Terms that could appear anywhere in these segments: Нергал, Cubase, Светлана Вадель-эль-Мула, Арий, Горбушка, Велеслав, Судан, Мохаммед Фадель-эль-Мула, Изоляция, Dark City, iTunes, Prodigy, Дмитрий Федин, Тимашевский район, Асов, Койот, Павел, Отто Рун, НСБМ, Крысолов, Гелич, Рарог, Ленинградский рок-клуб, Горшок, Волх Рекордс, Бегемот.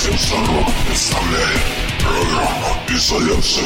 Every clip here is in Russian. Вадим Шаров представляет программу «Изоляция».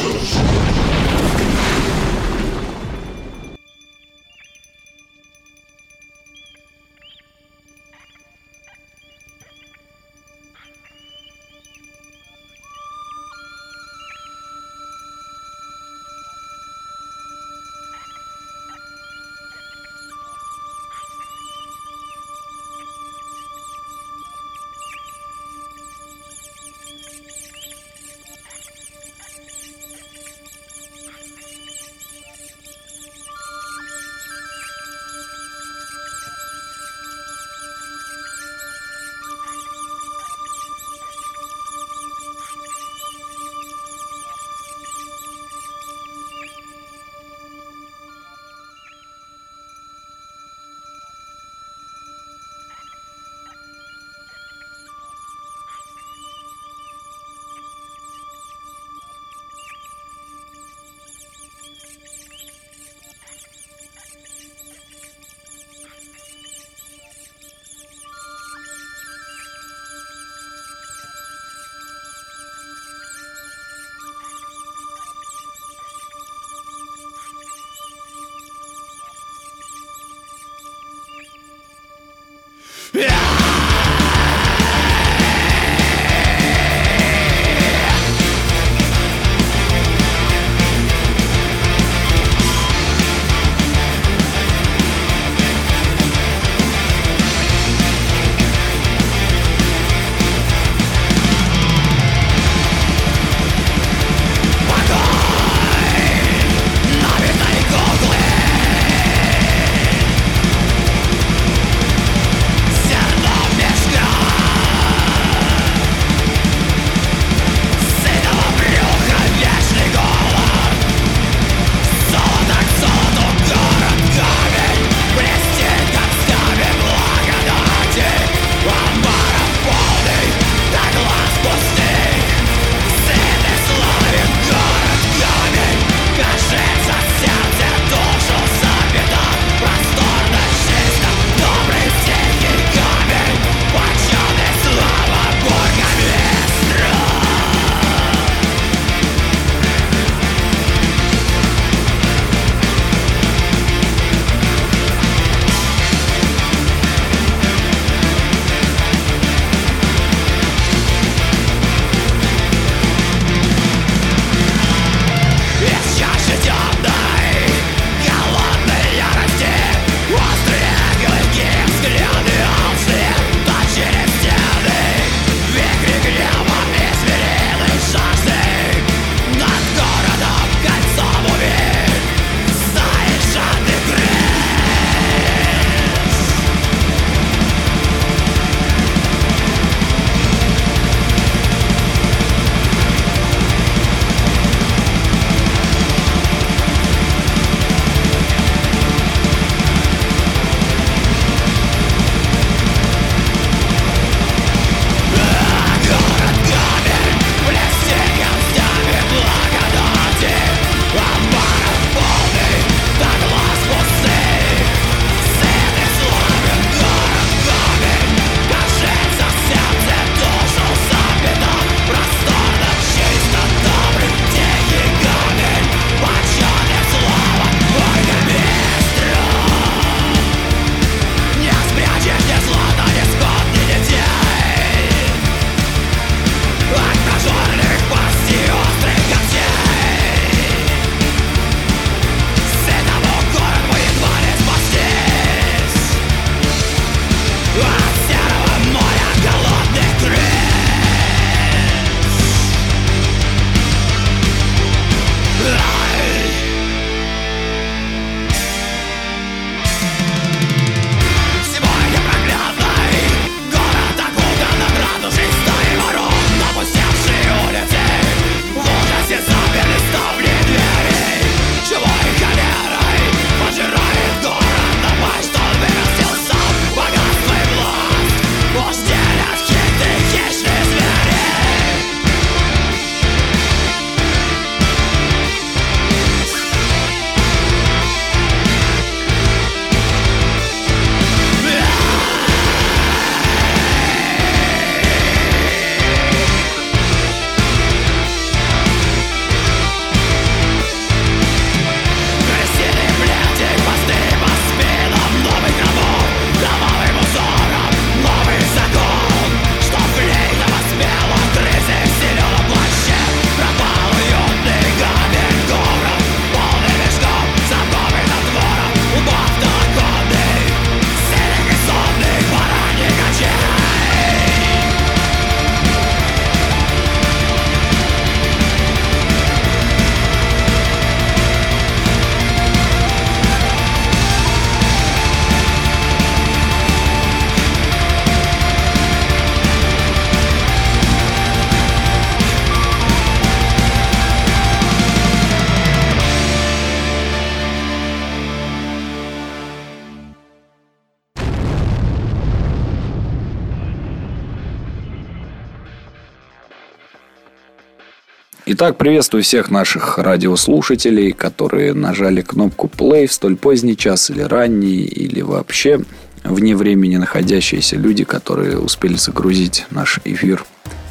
Итак, приветствую всех наших радиослушателей, которые нажали кнопку play в столь поздний час или ранний, или вообще вне времени находящиеся люди, которые успели загрузить наш эфир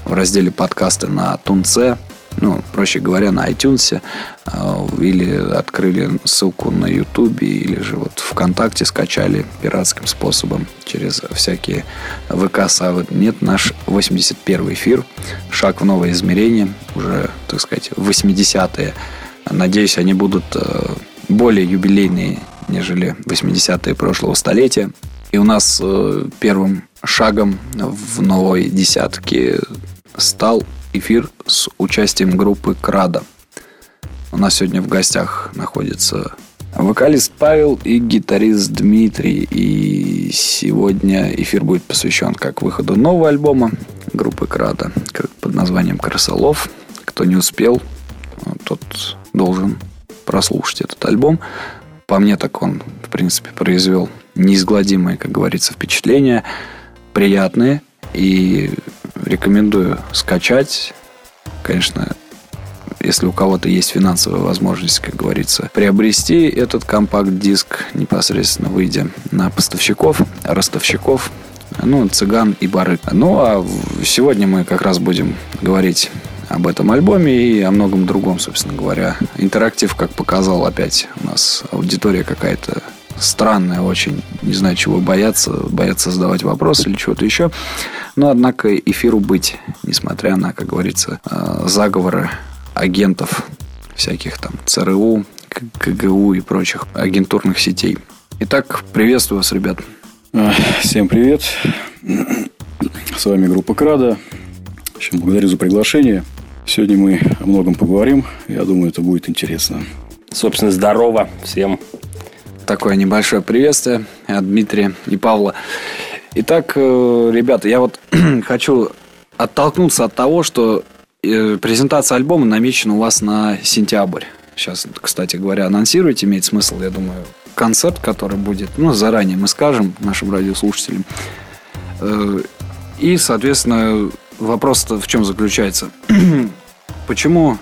в разделе подкасты на Тунце, ну, проще говоря, на iTunes, или открыли ссылку на YouTube, или же вот ВКонтакте скачали пиратским способом через всякие ВК-савы. Нет, наш 81-й эфир, шаг в новое измерение, уже, так сказать, 80-е. Надеюсь, они будут более юбилейные, нежели 80-е прошлого столетия. И у нас первым шагом в новой десятке стал эфир с участием группы Крада. У нас сегодня в гостях находится вокалист Павел и гитарист Дмитрий. И сегодня эфир будет посвящен как выходу нового альбома группы Крада под названием «Крысолов». Кто не успел, тот должен прослушать этот альбом. По мне, так он, в принципе, произвел неизгладимые, как говорится, впечатления, приятные, и рекомендую скачать. Конечно, если у кого-то есть финансовая возможность, как говорится, приобрести этот компакт-диск, непосредственно выйдя на поставщиков, ростовщиков, ну, цыган и бары. Ну, а сегодня мы как раз будем говорить об этом альбоме и о многом другом, собственно говоря. Интерактив, как показал, опять у нас аудитория какая-то странная очень. Не знаю, чего боятся задавать вопросы или чего-то еще. Но, однако, эфиру быть, несмотря на, как говорится, заговоры агентов всяких там ЦРУ, КГУ и прочих агентурных сетей. Итак, приветствую вас, ребят. Всем привет. С вами группа Крада. В общем, благодарю за приглашение. Сегодня мы о многом поговорим. Я думаю, это будет интересно. Собственно, здорово всем. Такое небольшое приветствие от Дмитрия и Павла. Итак, ребята, я вот хочу оттолкнуться от того, что презентация альбома намечена у вас на сентябрь. Сейчас, кстати говоря, анонсировать имеет смысл, я думаю, концерт, который будет, ну, заранее мы скажем нашим радиослушателям. И, соответственно, вопрос-то в чем заключается? Почему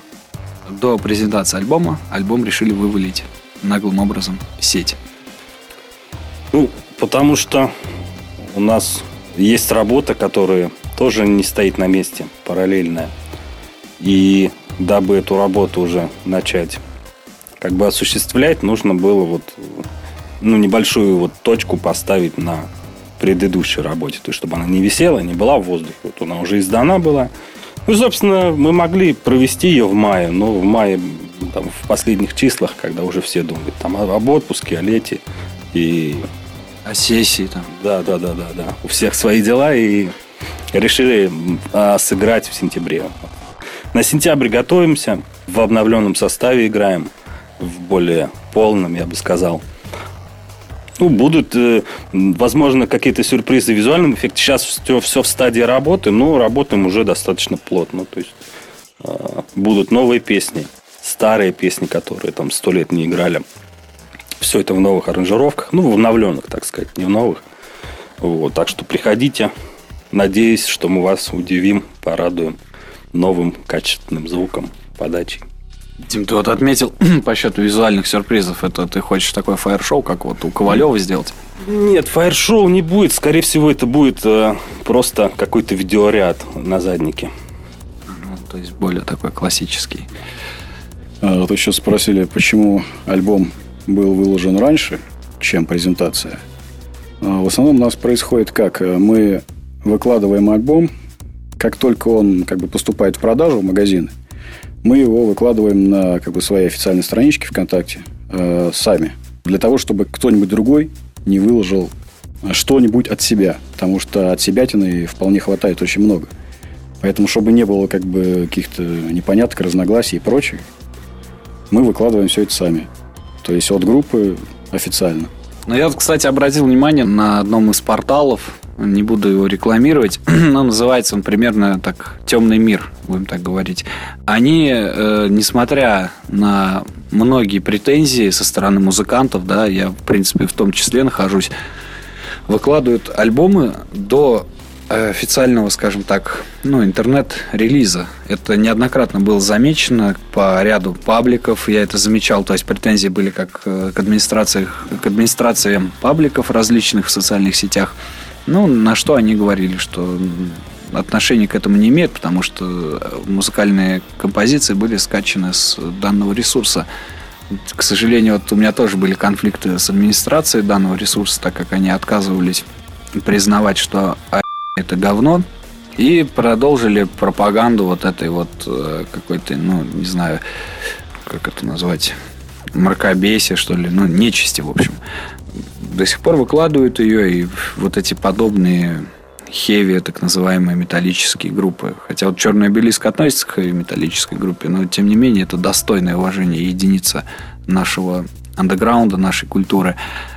до презентации альбома альбом решили вывалить наглым образом в сеть? Ну, потому что у нас есть работа, которая тоже не стоит на месте, параллельная. И дабы эту работу уже начать как бы осуществлять, нужно было вот, ну, небольшую вот точку поставить на предыдущей работе, то есть чтобы она не висела, не была в воздухе. Вот она уже издана была. Ну, собственно, мы могли провести ее в мае, но в мае, там, в последних числах, когда уже все думают там об отпуске, о лете и о сессии там. Да. У всех свои дела, и решили сыграть в сентябре. На сентябрь готовимся, в обновленном составе играем, в более полном, я бы сказал. Ну, будут, возможно, какие-то сюрпризы в визуальном эффекте. Сейчас все в стадии работы, но работаем уже достаточно плотно. То есть будут новые песни, старые песни, которые там 100 лет не играли. Все это в новых аранжировках, ну, в обновленных, так сказать, не в новых. Вот, так что приходите. Надеюсь, что мы вас удивим, порадуем новым качественным звуком, подачей. Дим, ты вот отметил по счету визуальных сюрпризов. Это ты хочешь такое фаер-шоу, как вот у Ковалева, сделать? Нет, фаер-шоу не будет. Скорее всего, это будет просто какой-то видеоряд на заднике. Ну, то есть более такой классический. Вот еще спросили, почему альбом был выложен раньше, чем презентация. В основном у нас происходит как? Мы выкладываем альбом, как только он как бы поступает в продажу в магазин, мы его выкладываем на как бы своей официальной страничке ВКонтакте сами. Для того, чтобы кто-нибудь другой не выложил что-нибудь от себя. Потому что от себятины вполне хватает очень много. Поэтому, чтобы не было как бы каких-то непоняток, разногласий и прочее, мы выкладываем все это сами. То есть от группы официально. Но я, кстати, обратил внимание на одном из порталов. Не буду его рекламировать, но называется он примерно так «Темный мир», будем так говорить. Они, несмотря на многие претензии со стороны музыкантов, да, я, в принципе, в том числе нахожусь, выкладывают альбомы до официального, скажем так, ну, интернет-релиза. Это неоднократно было замечено по ряду пабликов, я это замечал, то есть претензии были как к администрациям пабликов различных в социальных сетях. Ну, на что они говорили, что отношения к этому не имеют, потому что музыкальные композиции были скачаны с данного ресурса. К сожалению, вот у меня тоже были конфликты с администрацией данного ресурса, так как они отказывались признавать, что это говно, и продолжили пропаганду вот этой вот какой-то, ну, не знаю, как это назвать, мракобесия, что ли, ну, нечисти, в общем. До сих пор выкладывают ее и вот эти подобные хеви, так называемые металлические группы. Хотя вот «Черный обелиск» относится к хеви металлической группе, но тем не менее это достойное уважение, единица нашего андеграунда, нашей культуры,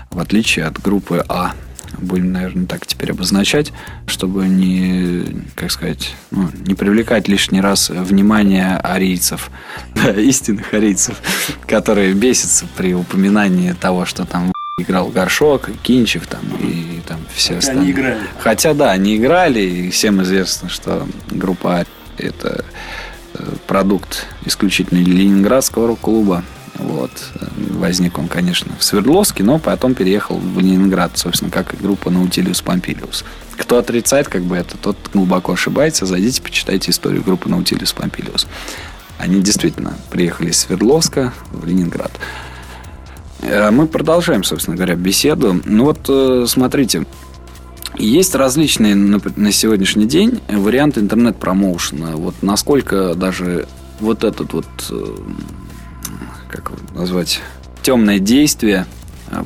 в отличие от группы А. Будем, наверное, так теперь обозначать, чтобы не, как сказать, ну, не привлекать лишний раз внимание арийцев, да, истинных арийцев, которые бесятся при упоминании того, что там играл Горшок, Кинчев там, и там все остальные. Они играли. Хотя да, они играли, и всем известно, что группа «Арий» — это продукт исключительно Ленинградского рок-клуба. Вот. Возник он, конечно, в Свердловске, но потом переехал в Ленинград, собственно, как и группа «Наутилус Помпилиус». Кто отрицает, как бы, это, тот глубоко ошибается. Зайдите, почитайте историю группы «Наутилус Помпилиус». Они действительно приехали из Свердловска в Ленинград. Мы продолжаем, собственно говоря, беседу. Ну вот, смотрите, есть различные на сегодняшний день варианты интернет-промоушена. Вот насколько даже вот этот вот, как назвать, темное действие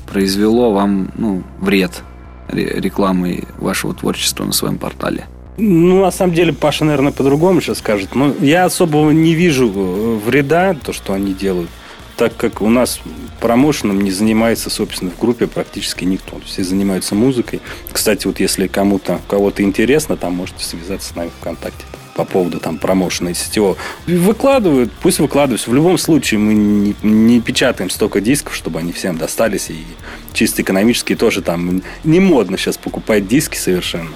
произвело вам, ну, вред рекламой вашего творчества на своем портале? Ну, на самом деле, Паша, наверное, по-другому сейчас скажет. Но я особого не вижу вреда, то, что они делают, так как у нас промоушеном не занимается, собственно, в группе практически никто. Все занимаются музыкой. Кстати, вот если кому-то, кого-то интересно, там можете связаться с нами ВКонтакте по поводу там промоушена и сетевого. Выкладывают, пусть выкладываются. В любом случае мы не печатаем столько дисков, чтобы они всем достались. И чисто экономически тоже там не модно сейчас покупать диски совершенно.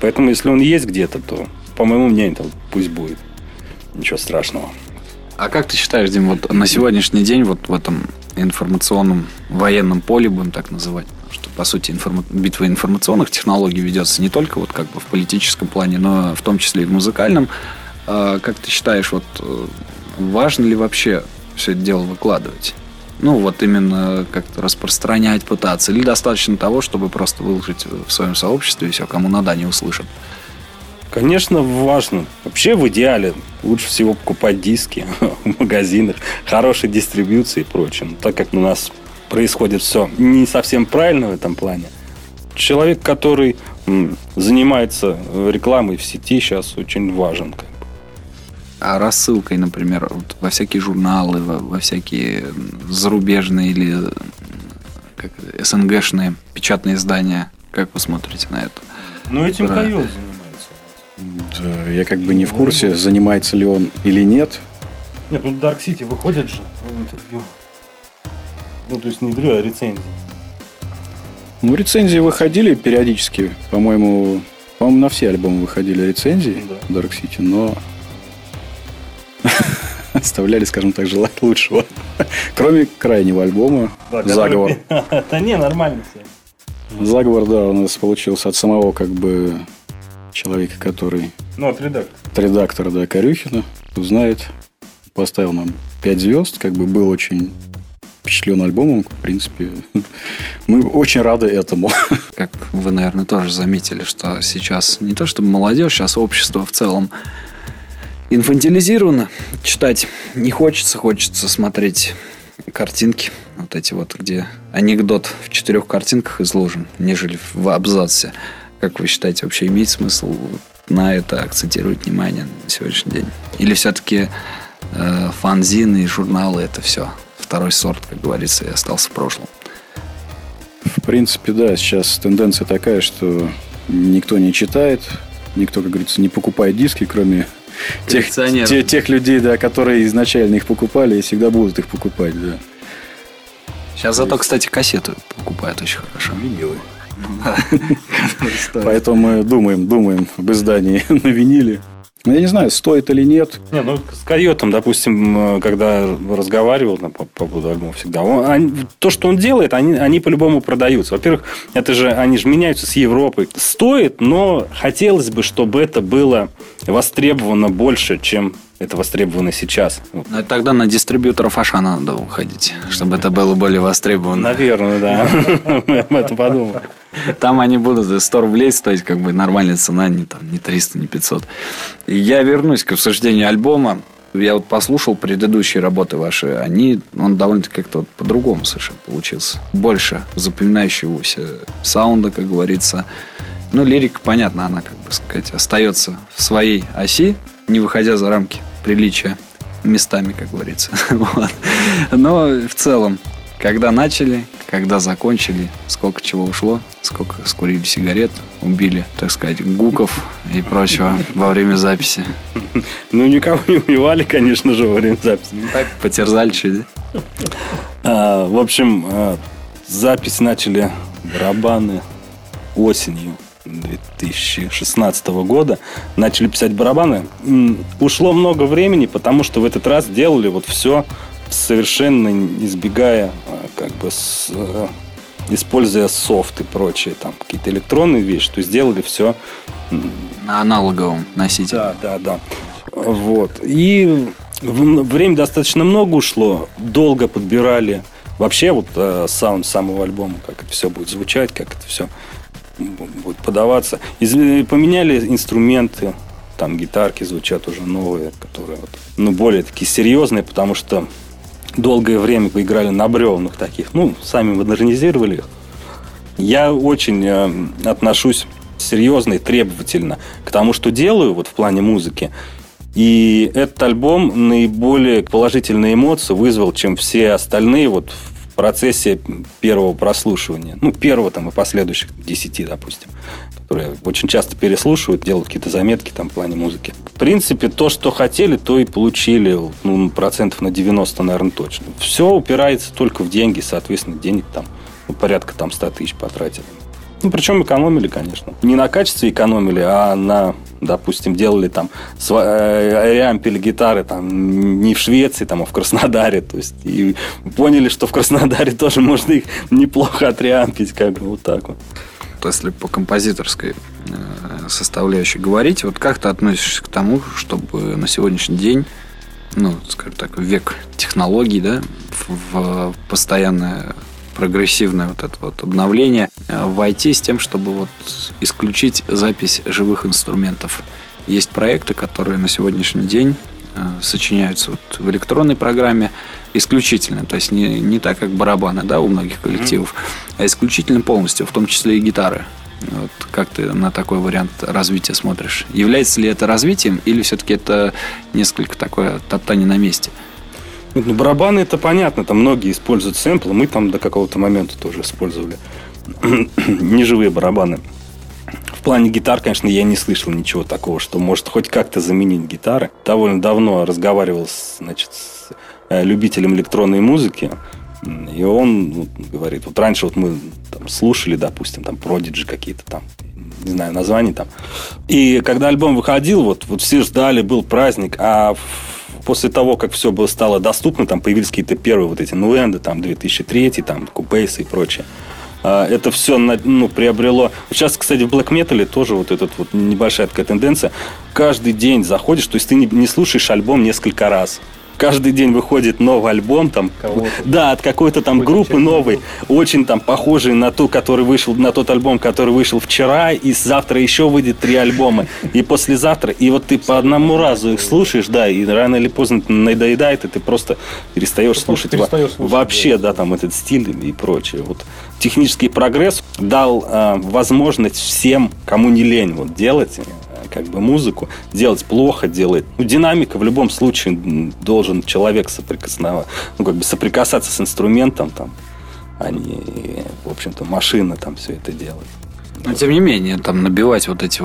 Поэтому если он есть где-то, то, по моему мнению, то пусть будет. Ничего страшного. А как ты считаешь, Дим, вот на сегодняшний день вот в этом информационном военном поле, будем так называть, что, по сути, битва информационных технологий ведется не только вот как бы в политическом плане, но в том числе и в музыкальном. Как ты считаешь, вот важно ли вообще все это дело выкладывать? Ну, вот именно как-то распространять, пытаться? Или достаточно того, чтобы просто выложить в своем сообществе и все, кому надо, они услышат? Конечно, важно. Вообще, в идеале лучше всего покупать диски в магазинах, хорошей дистрибьюции и прочее. Но так как у нас происходит все не совсем правильно в этом плане, человек, который занимается рекламой в сети, сейчас очень важен. А рассылкой, например, вот во всякие журналы, во всякие зарубежные или как, СНГшные печатные издания, как вы смотрите на это? Ну, этим Койот занимается. Да, я как бы не в курсе, занимается ли он или нет. Нет, тут Dark City выходит же в интервью. Ну, то есть не интервью, а рецензии. Ну, рецензии выходили периодически. По-моему, на все альбомы выходили рецензии, да. Dark City, но оставляли, скажем так, желать лучшего. Кроме крайнего альбома «Заговор». Да не, нормально все. «Заговор», да, у нас получился от самого, как бы, человека, который... Ну, от редактора. От редактора, да, Корюхина. Кто знает, поставил нам 5 звезд. Как бы был очень впечатлен альбомом. В принципе, мы очень рады этому. Как вы, наверное, тоже заметили, что сейчас не то чтобы молодежь, сейчас общество в целом инфантилизировано. Читать не хочется, хочется смотреть картинки. Вот эти вот, где анекдот в 4 картинках изложен, нежели в абзаце. Как вы считаете, вообще имеет смысл на это акцентировать внимание на сегодняшний день? Или все-таки фанзины и журналы — это все второй сорт, как говорится, и остался в прошлом? В принципе, да, сейчас тенденция такая, что никто не читает, никто, как говорится, не покупает диски, кроме тех людей, да, которые изначально их покупали и всегда будут их покупать, да. Сейчас зато, кстати, кассеты покупают очень хорошо. Винилы. Поэтому мы думаем об издании на виниле. Я не знаю, стоит или нет. Не, ну, с Койотом, допустим, когда разговаривал по поводу альбома всегда, то, что он делает, они по-любому продаются. Во-первых, они же меняются с Европой. Стоит, но хотелось бы, чтобы это было востребовано больше, чем это востребовано сейчас. Но тогда на дистрибьюторов Ашана надо уходить, чтобы это было более востребовано. Наверное, да. Мы об этом подумали. Там они будут за 100 рублей стоить, как бы нормальная цена, не 300, не 500. И я вернусь к обсуждению альбома. Я вот послушал предыдущие работы ваши. Он довольно-таки как-то по-другому совершенно получился. Больше запоминающегося саунда, как говорится. Лирика, понятно, она, как бы сказать, остается в своей оси, не выходя за рамки приличия местами, как говорится. Вот. Но в целом, когда начали, когда закончили, сколько чего ушло, сколько скурили сигарет, убили, так сказать, гуков и прочего во время записи. Никого не убивали, конечно же, во время записи. Так, потерзали чуть. В общем, запись начали барабаны осенью 2016 года. Начали писать барабаны. Ушло много времени, потому что в этот раз делали все, совершенно избегая, используя софт и прочие какие-то электронные вещи. То есть сделали все на аналоговом носителе. Да. Вот. И времени достаточно много ушло. Долго подбирали вообще саунд самого альбома, как это все будет звучать, как это все будет подаваться. Поменяли инструменты, гитарки звучат уже новые, которые более такие серьезные, потому что долгое время играли на бревнах таких, сами модернизировали их. Я очень отношусь серьезно и требовательно к тому, что делаю в плане музыки. И этот альбом наиболее положительные эмоции вызвал, чем все остальные в процессе первого прослушивания. Первого и последующих 10, допустим. Которые очень часто переслушивают, делают какие-то заметки в плане музыки. В принципе, то, что хотели, то и получили. 90%, наверное, точно. Все упирается только в деньги. Соответственно, денег порядка 100 тысяч потратили. Причем экономили, конечно. Не на качестве экономили, а на, допустим, делали реампели гитары не в Швеции, а в Краснодаре. То есть, и поняли, что в Краснодаре тоже можно их неплохо отреампить, . Если по композиторской составляющей говорить, как ты относишься к тому, чтобы на сегодняшний день, скажем так, век технологий, в постоянное прогрессивное обновление, войти с тем, чтобы исключить запись живых инструментов? Есть проекты, которые на сегодняшний день сочиняются в электронной программе исключительно, то есть не так, как барабаны, у многих коллективов, а исключительно полностью, в том числе и гитары. Как ты на такой вариант развития смотришь? Является ли это развитием, или все-таки это несколько такое топтание на месте? Барабаны, это понятно, многие используют сэмплы, мы до какого-то момента тоже использовали неживые барабаны. В плане гитар, конечно, я не слышал ничего такого, что может хоть как-то заменить гитары. Довольно давно разговаривал с любителем электронной музыки, и он говорит, раньше мы слушали, допустим, Prodigy какие-то не знаю названий И когда альбом выходил, все ждали, был праздник, а после того, как все стало доступно, появились какие-то первые эти нуэнды, 2003, Cubase и прочее. Это все приобрело... Сейчас, кстати, в блэк-метале тоже небольшая такая тенденция. Каждый день заходишь, то есть ты не слушаешь альбом несколько раз. Каждый день выходит новый альбом от какой-то группы новой, очень похожей на тот альбом, который вышел вчера, и завтра еще выйдет 3 альбома, и послезавтра, и ты по одному разу их слушаешь, и рано или поздно надоедает, и ты просто перестаешь слушать вообще, этот стиль и прочее. Технический прогресс дал возможность всем, кому не лень, делать музыку, делать плохо, делать. Динамика в любом случае должен человек соприкасаться с инструментом, а не, в общем-то, машина все это делает. Но тем не менее, набивать эти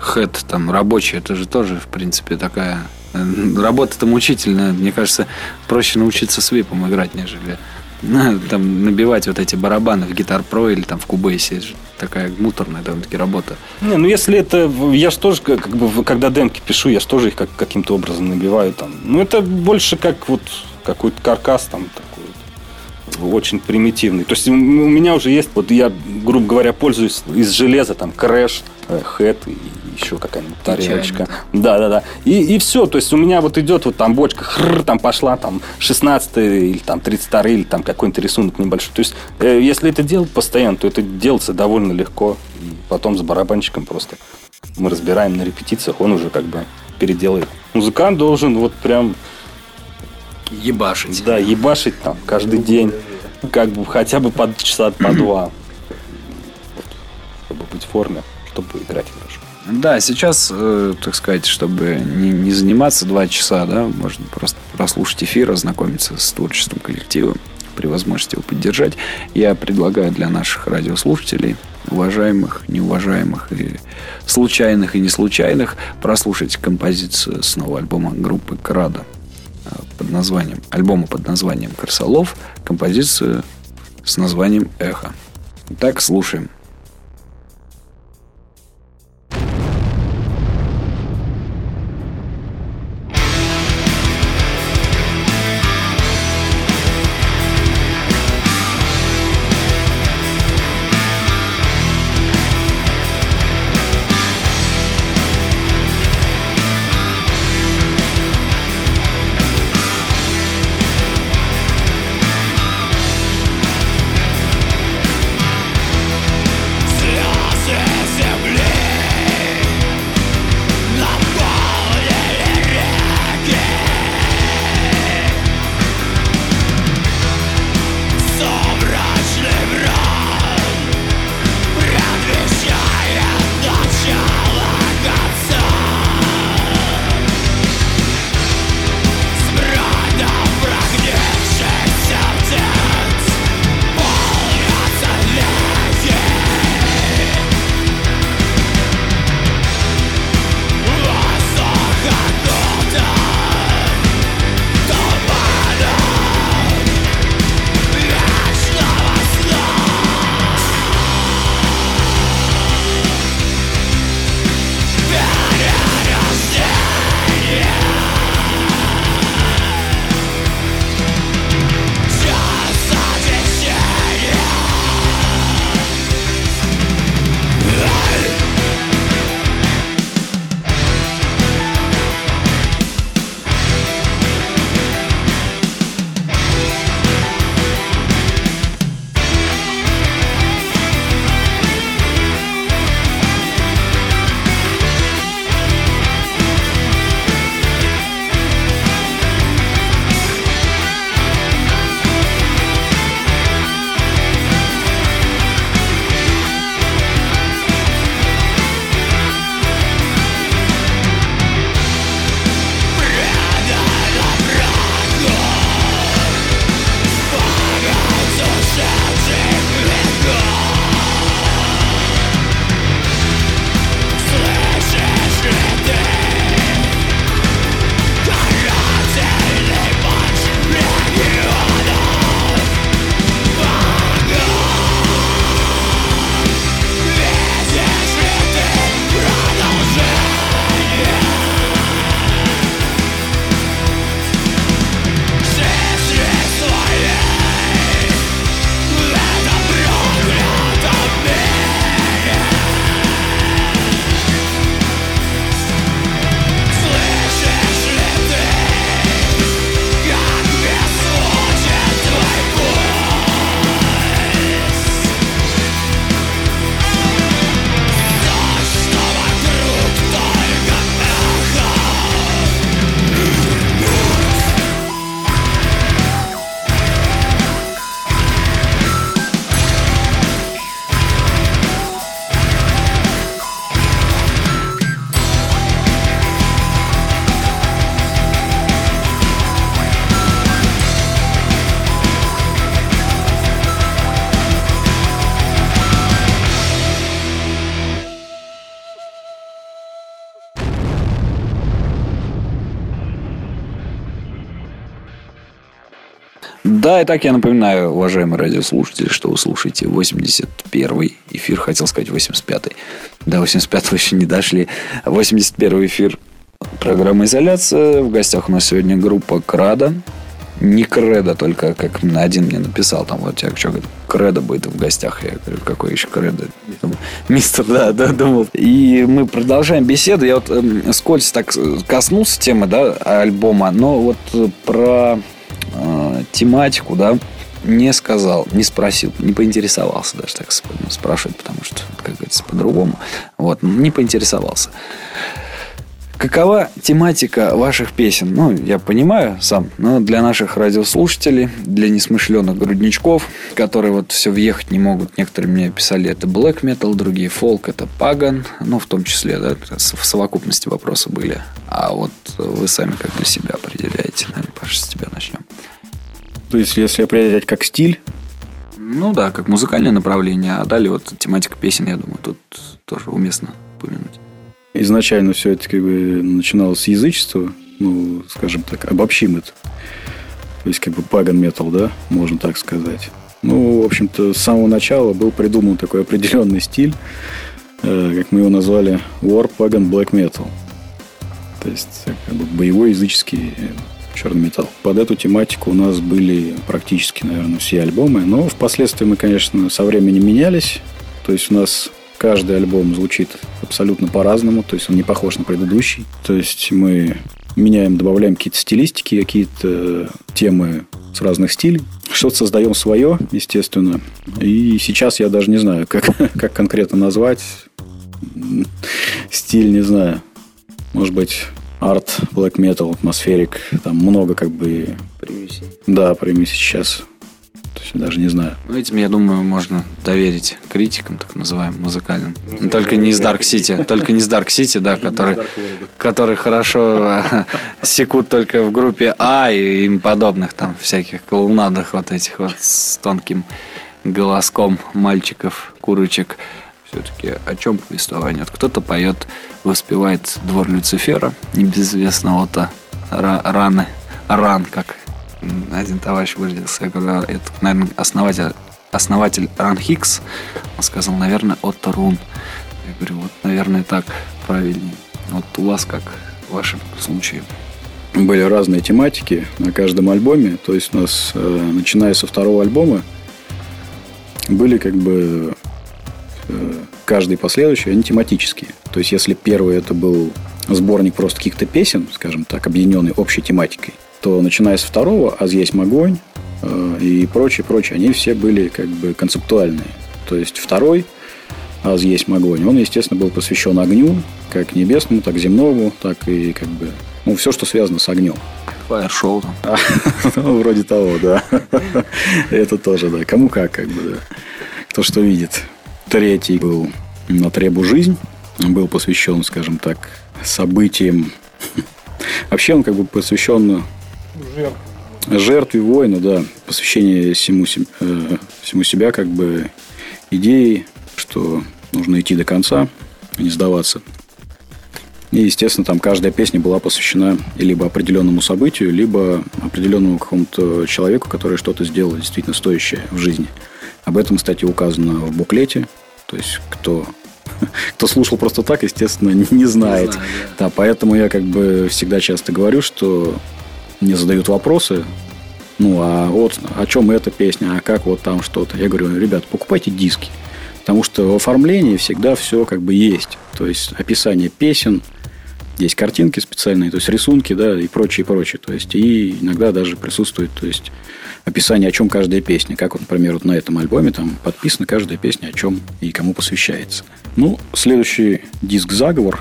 хэт, рабочие, это же тоже, в принципе, такая работа мучительная. Мне кажется, проще научиться свипом играть, нежели там набивать вот эти барабаны в Guitar Pro или там в Cubase. Такая муторная довольно-таки работа. Не, ну если это... Я же тоже, как бы, когда демки пишу, я же тоже их каким-то образом набиваю там. Ну это больше как вот какой-то каркас там такой вот, очень примитивный. То есть у меня уже есть, вот я, грубо говоря, пользуюсь из железа там крэш, хэт и еще какая-нибудь тарелочка. Да-да-да. И все. То есть у меня вот идет вот там бочка, там пошла там 16-й или там 32-й или там какой-нибудь рисунок небольшой. То есть если это делать постоянно, то это делается довольно легко. И потом с барабанщиком просто мы разбираем на репетициях, он уже как бы переделает. Музыкант должен вот прям... Ебашить. Да, ебашить там каждый день. Как бы хотя бы под часа по два. Вот, чтобы быть в форме, чтобы играть хорошо. Да, сейчас, так сказать, чтобы не заниматься 2 часа, да, можно просто прослушать эфир, ознакомиться с творчеством коллектива, при возможности его поддержать. Я предлагаю для наших радиослушателей, уважаемых, неуважаемых, и случайных, и неслучайных, прослушать композицию с нового альбома группы «Крада», под названием, альбома под названием «Крысолов», композицию с названием «Эхо». Итак, слушаем. Да, и так я напоминаю, уважаемые радиослушатели, что вы слушаете 81-й эфир, хотел сказать 85-й. До 85-го еще не дошли. 81-й эфир программы «Изоляция». В гостях у нас сегодня группа «Крада». Не «Кредо», только как на один мне написал. Там вот я что, «Кредо» будет в гостях. Я говорю, какой еще «Кредо»? Мистер, да, думал. И мы продолжаем беседу. Я вот скользь так коснулся темы, да, альбома, но вот про тематику, да, не сказал, не спросил, не поинтересовался даже так спрашивать, потому что, как говорится, по-другому. Вот, не поинтересовался. Какова тематика ваших песен? Ну, я понимаю сам, но для наших радиослушателей, для несмышленных грудничков, которые вот все въехать не могут. Некоторые мне писали, это black metal, другие фолк, это паган. Ну, в том числе, да, в совокупности вопросы были. А вот вы сами как для себя определяете. Наверное, Паша, с тебя начнем. То есть, если определять как стиль? Ну да, как музыкальное направление. А далее вот тематика песен, я думаю, тут тоже уместно упомянуть. Изначально все это как бы начиналось с язычества, ну, скажем так, обобщим это. То есть, как бы паган-метал, да, можно так сказать. Ну, в общем-то, с самого начала был придуман такой определенный стиль, как мы его назвали, War Pagan Black Metal. То есть, как бы боевой языческий черный металл. Под эту тематику у нас были практически, наверное, все альбомы. Но впоследствии мы, конечно, со временем менялись. То есть, у нас... Каждый альбом звучит абсолютно по-разному, то есть он не похож на предыдущий. То есть мы меняем, добавляем какие-то стилистики, какие-то темы с разных стилей. Что-то создаем свое, естественно. И сейчас я даже не знаю, как конкретно назвать. Стиль, не знаю. Может быть, арт, black metal, атмосферик. Там много как бы... Примесей. Да, примесей сейчас. То есть, даже не знаю. Ну, этим, я думаю, можно доверить критикам, так называемым, музыкальным. Ну, только не из Dark City. Только не из Dark City, да, которые хорошо секут только в группе А и им подобных там всяких клоунадах вот этих вот с тонким голоском мальчиков, курочек. Все-таки о чем повествование? Вот кто-то поет, воспевает двор Люцифера, небезызвестного-то Ран, как один товарищ выразился, я говорю, это, наверное, основатель Ран Хикс. Он сказал, наверное, Отто Рун. Я говорю, вот, наверное, так правильнее. Вот у вас как в вашем случае? Были разные тематики на каждом альбоме. То есть у нас, начиная со второго альбома, были как бы каждый последующий, они тематические. То есть если первый это был сборник просто каких-то песен, скажем так, объединенный общей тематикой, то, начиная с второго, «Аз есть огонь» и прочее, они все были как бы концептуальные. То есть второй «Аз есть огонь», он, естественно, был посвящен огню, как небесному, так земному, так и как бы... Ну, все, что связано с огнем. Фаер-шоу там. Вроде того, да. Это тоже, да. Кому как бы, да. Кто что видит. Третий был «На требу жизнь». Был посвящен, скажем так, событиям... Вообще он как бы посвящен... Жертве воина, да. Посвящение всему себя, как бы, идеи, что нужно идти до конца, не сдаваться. И, естественно, там каждая песня была посвящена либо определенному событию, либо определенному какому-то человеку, который что-то сделал действительно стоящее в жизни. Об этом, кстати, указано в буклете. То есть, кто слушал просто так, естественно, не знает. Да, поэтому я как бы всегда часто говорю, что мне задают вопросы. Ну, а вот о чем эта песня, а как вот там что-то. Я говорю, ребят, покупайте диски. Потому что в оформлении всегда все как бы есть. То есть описание песен, есть картинки специальные, то есть рисунки, да, и прочее. То есть, и иногда даже присутствует, то есть, описание, о чем каждая песня. Как, вот, например, вот на этом альбоме там подписана каждая песня, о чем и кому посвящается. Ну, следующий диск «Заговор»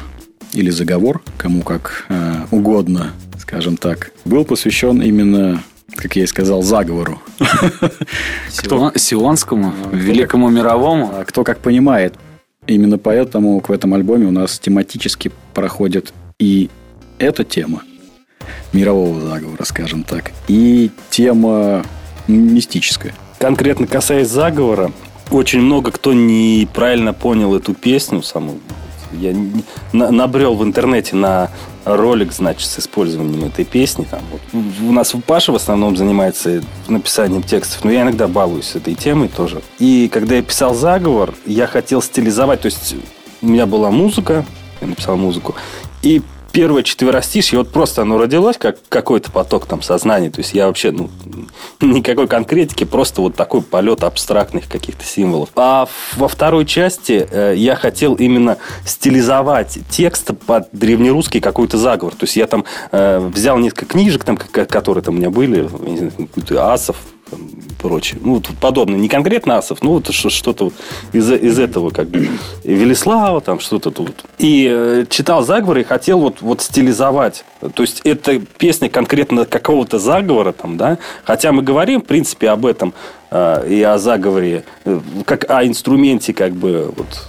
или «Заговор», кому как угодно, скажем так, был посвящен именно, как я и сказал, заговору. Сионскому, великому мировому. Кто как понимает. Именно поэтому в этом альбоме у нас тематически проходит и эта тема мирового заговора, скажем так, и тема мистическая. Конкретно касаясь заговора, очень много кто неправильно понял эту песню, саму Я набрел в интернете на ролик, значит, с использованием этой песни. Там, вот. У нас Паша в основном занимается написанием текстов, но я иногда балуюсь этой темой тоже. И когда я писал заговор, я хотел стилизовать. То есть у меня была музыка, я написал музыку, и первое четверостишье, вот просто оно родилось, как какой-то поток там сознания. То есть я вообще, никакой конкретики, просто вот такой полет абстрактных каких-то символов. А во второй части я хотел именно стилизовать текст под древнерусский какой-то заговор. То есть я там взял несколько книжек, там, которые там у меня были, Асов, прочее. Ну, подобное. Не конкретно Асов, но вот что-то из этого, как бы, Велеслава, там, что-то тут. И читал заговоры и хотел вот стилизовать. То есть, это песня конкретно какого-то заговора, там, да? Хотя мы говорим, в принципе, об этом и о заговоре, как о инструменте, как бы, вот,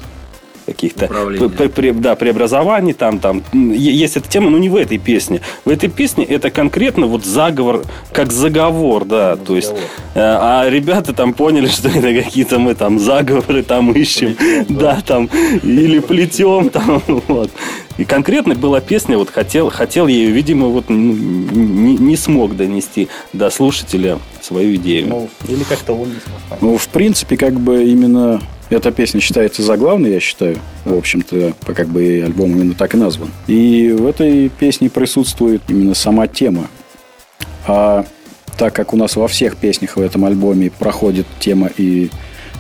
каких-то преобразований. Там. Есть эта тема, но не в этой песне. В этой песне это конкретно вот заговор, как заговор, да. То есть, а ребята там поняли, что это какие-то мы там заговоры там ищем, да, там, или плетем там, вот. И конкретно была песня, вот хотел я ее, видимо, вот не смог донести до слушателя свою идею. Или как-то он не смог. Ну, в принципе, как бы именно... Эта песня считается заглавной, я считаю. В общем-то, как бы альбом именно так и назван. И в этой песне присутствует именно сама тема. А так как у нас во всех песнях в этом альбоме проходит тема и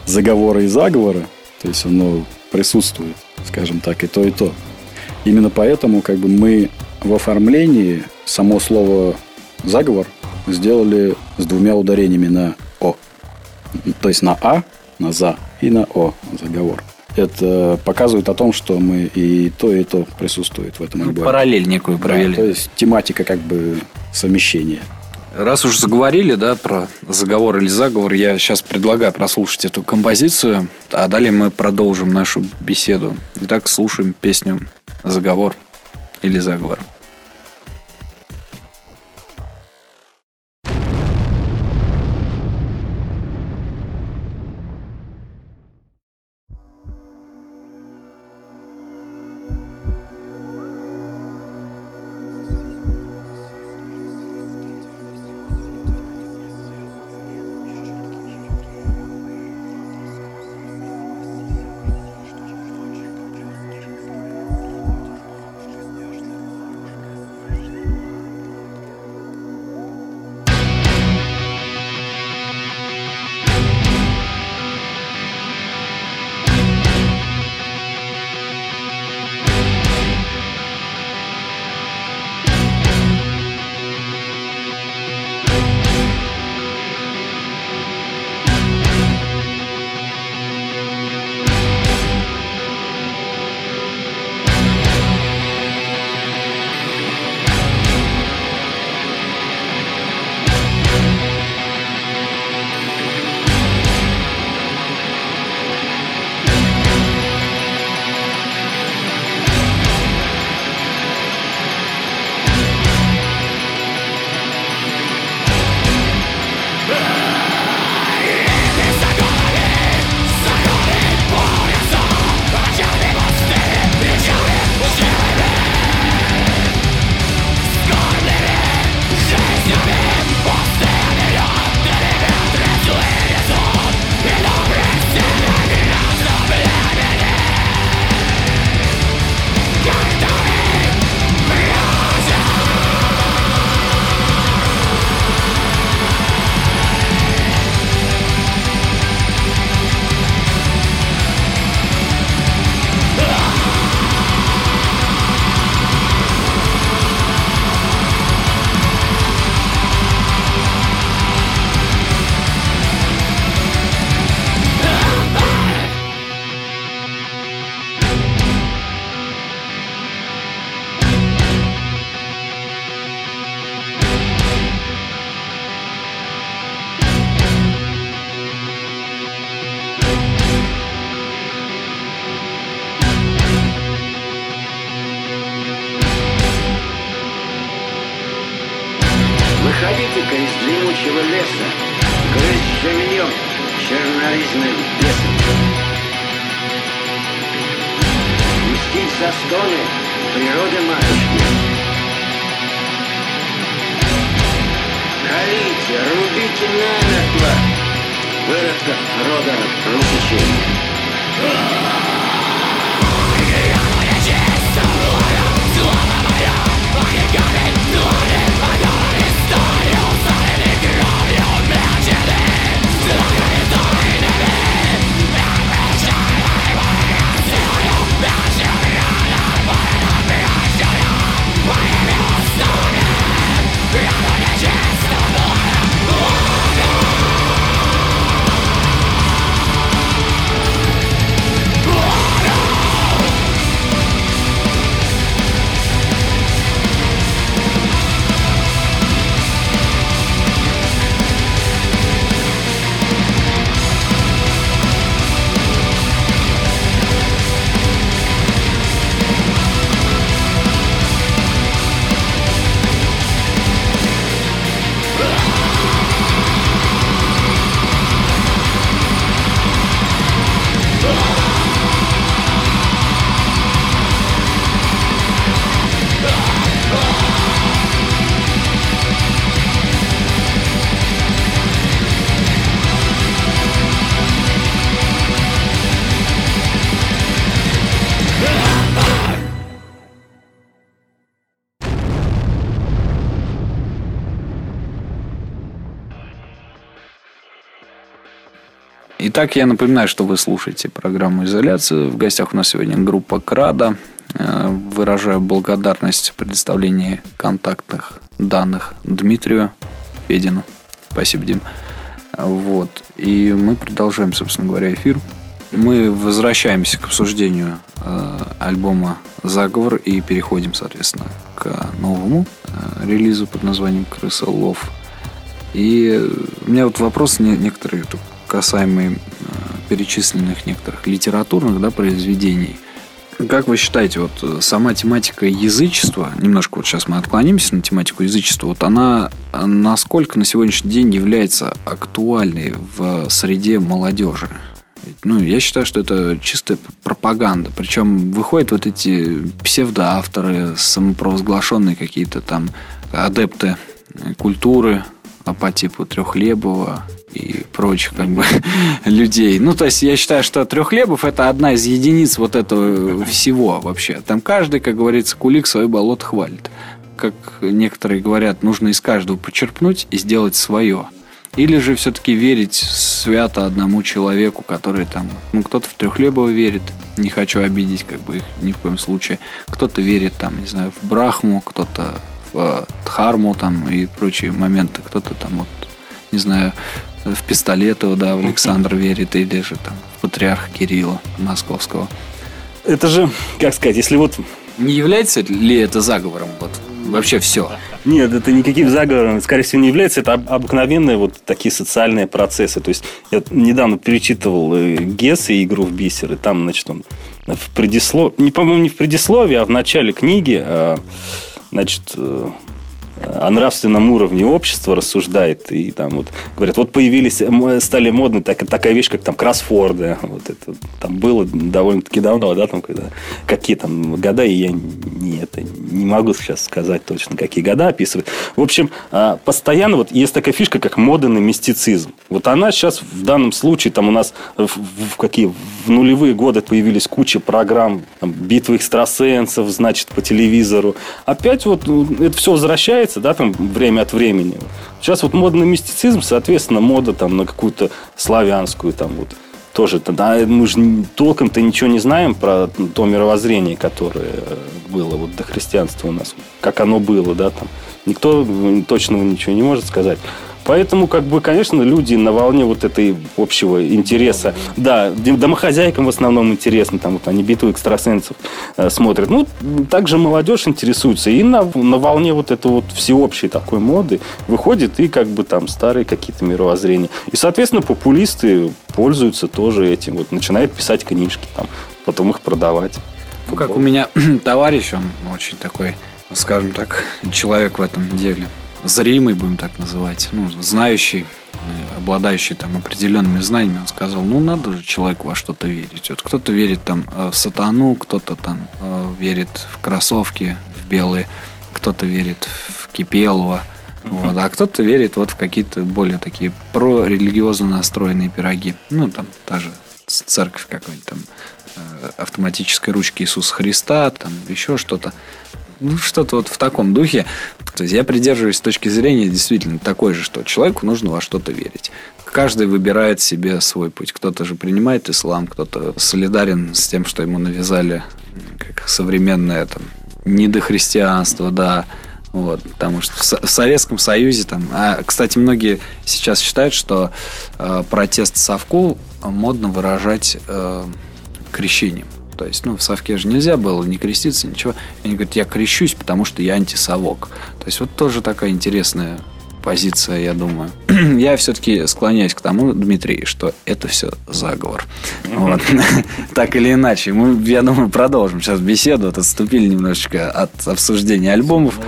заговора, и заговора, то есть оно присутствует, скажем так, и то, и то. Именно поэтому как бы мы в оформлении само слово «заговор» сделали с двумя ударениями на «о». То есть на «а», на «за» и на «о» заговор. Это показывает о том, что мы и то присутствует в этом альбоме. Параллель некую провели. Да, то есть тематика как бы совмещения. Раз уж заговорили, да, про заговор или заговор, я сейчас предлагаю прослушать эту композицию, а далее мы продолжим нашу беседу. Итак, слушаем песню «Заговор» или «Заговор». Мстить за стоны природы матушки. Налите, рубите намертво выродков рода Русичей. Итак, я напоминаю, что вы слушаете программу «Изоляция». В гостях у нас сегодня группа «Крада». Выражаю благодарность в предоставлении контактных данных Дмитрию Федину. Спасибо, Дим. Вот. И мы продолжаем, собственно говоря, эфир. Мы возвращаемся к обсуждению альбома «Заговор» и переходим, соответственно, к новому релизу под названием «Крысолов». И у меня вот вопрос некоторые тут касаемый перечисленных некоторых литературных произведений. Как вы считаете, вот сама тематика язычества, немножко вот сейчас мы отклонимся на тематику язычества, вот она насколько на сегодняшний день является актуальной в среде молодежи? Я считаю, что это чистая пропаганда. Причем выходят вот эти псевдоавторы, самопровозглашенные какие-то там адепты культуры, по типу Трехлебова и прочих людей. То есть, я считаю, что Трехлебов – это одна из единиц вот этого всего вообще. Там каждый, как говорится, кулик свое болото хвалит. Как некоторые говорят, нужно из каждого почерпнуть и сделать свое. Или же все-таки верить свято одному человеку, который там... кто-то в Трехлебова верит, не хочу обидеть их ни в коем случае. Кто-то верит в Брахму, кто-то в Дхарму и прочие моменты. Кто-то в Пистолетова, в Александра верит, или же в патриарха Кирилла Московского. Это же, как сказать, если вот... Не является ли это заговором? Вообще все. Нет, это никаким заговором, скорее всего, не является. Это обыкновенные такие социальные процессы. То есть, я недавно перечитывал Гессе «Игру в бисер», и там, он в предисловии... По-моему, не в предисловии, а в начале книги... о нравственном уровне общества рассуждает. И говорят, появились, стали модны такая вещь, как кроссворды. Это было довольно-таки давно, когда какие года, и я не могу сейчас сказать точно, какие года описывать. В общем, постоянно есть такая фишка, как мода на мистицизм. Она сейчас в данном случае, у нас в нулевые годы появились куча программ, битвы экстрасенсов, по телевизору. Опять это все возвращается, время от времени. Сейчас модный мистицизм, соответственно, мода на какую-то славянскую, тоже, мы же толком-то ничего не знаем про то мировоззрение, которое было до христианства у нас, как оно было, никто точного ничего не может сказать. Поэтому, конечно, люди на волне этой общего интереса. Да, домохозяйкам в основном интересно, они битву экстрасенсов смотрят. Также молодежь интересуется. И на волне этой всеобщей такой моды выходит и старые какие-то мировоззрения. И, соответственно, популисты пользуются тоже этим. Начинают писать книжки, потом их продавать. Как у меня товарищ, он очень такой, скажем так, человек в этом деле. Зримый, будем так называть, знающий, обладающий определенными знаниями, он сказал, надо же человеку во что-то верить. Вот кто-то верит в сатану, кто-то верит в кроссовки, в белые, кто-то верит в Кипелова, вот, а кто-то верит вот в какие-то более такие прорелигиозно настроенные пироги. Ну, там та же церковь какой-нибудь, там автоматической ручки Иисуса Христа, там еще что-то. Ну, что-то вот в таком духе. То есть я придерживаюсь точки зрения действительно такой же, что человеку нужно во что-то верить. Каждый выбирает себе свой путь. Кто-то же принимает ислам, кто-то солидарен с тем, что ему навязали как современное там недохристианство, да. Вот, потому что в Советском Союзе там... А, кстати, многие сейчас считают, что протест совку модно выражать крещением. То есть, ну, в совке же нельзя было не креститься, ничего. И они говорят, я крещусь, потому что я антисовок. То есть, вот тоже такая интересная позиция, я думаю. Я все-таки склоняюсь к тому, Дмитрий, что это все заговор. Вот. Так или иначе. Мы, я думаю, продолжим сейчас беседу. Отступили немножечко от обсуждения альбомов.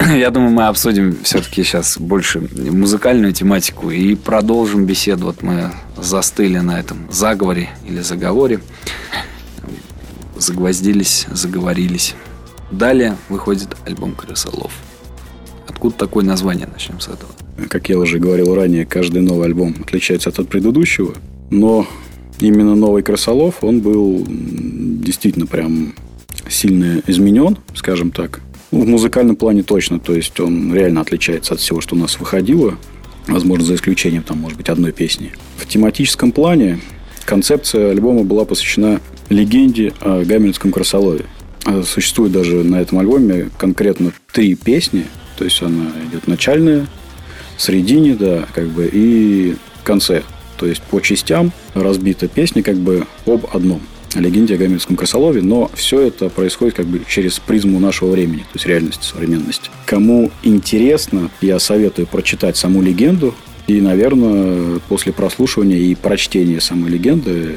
Я думаю, мы обсудим все-таки сейчас больше музыкальную тематику и продолжим беседу. Вот мы застыли на этом заговоре или заговоре. Загвоздились, заговорились. Далее выходит альбом «Крысолов». Откуда такое название? Начнем с этого. Как я уже говорил ранее, каждый новый альбом отличается от предыдущего. Но именно новый «Крысолов», он был действительно прям сильно изменен, скажем так. Ну, в музыкальном плане точно. То есть, он реально отличается от всего, что у нас выходило. Возможно, за исключением, там, может быть, одной песни. В тематическом плане концепция альбома была посвящена легенде о гамельнском крысолове. Существует даже на этом альбоме конкретно 3 песни. То есть, она идет начальная, в середине, да, как бы, и в конце. То есть, по частям разбита песня как бы об одном. О легенде о гамельнском крысолове. Но все это происходит как бы через призму нашего времени. То есть, реальности, современности. Кому интересно, я советую прочитать саму легенду. И, наверное, после прослушивания и прочтения самой легенды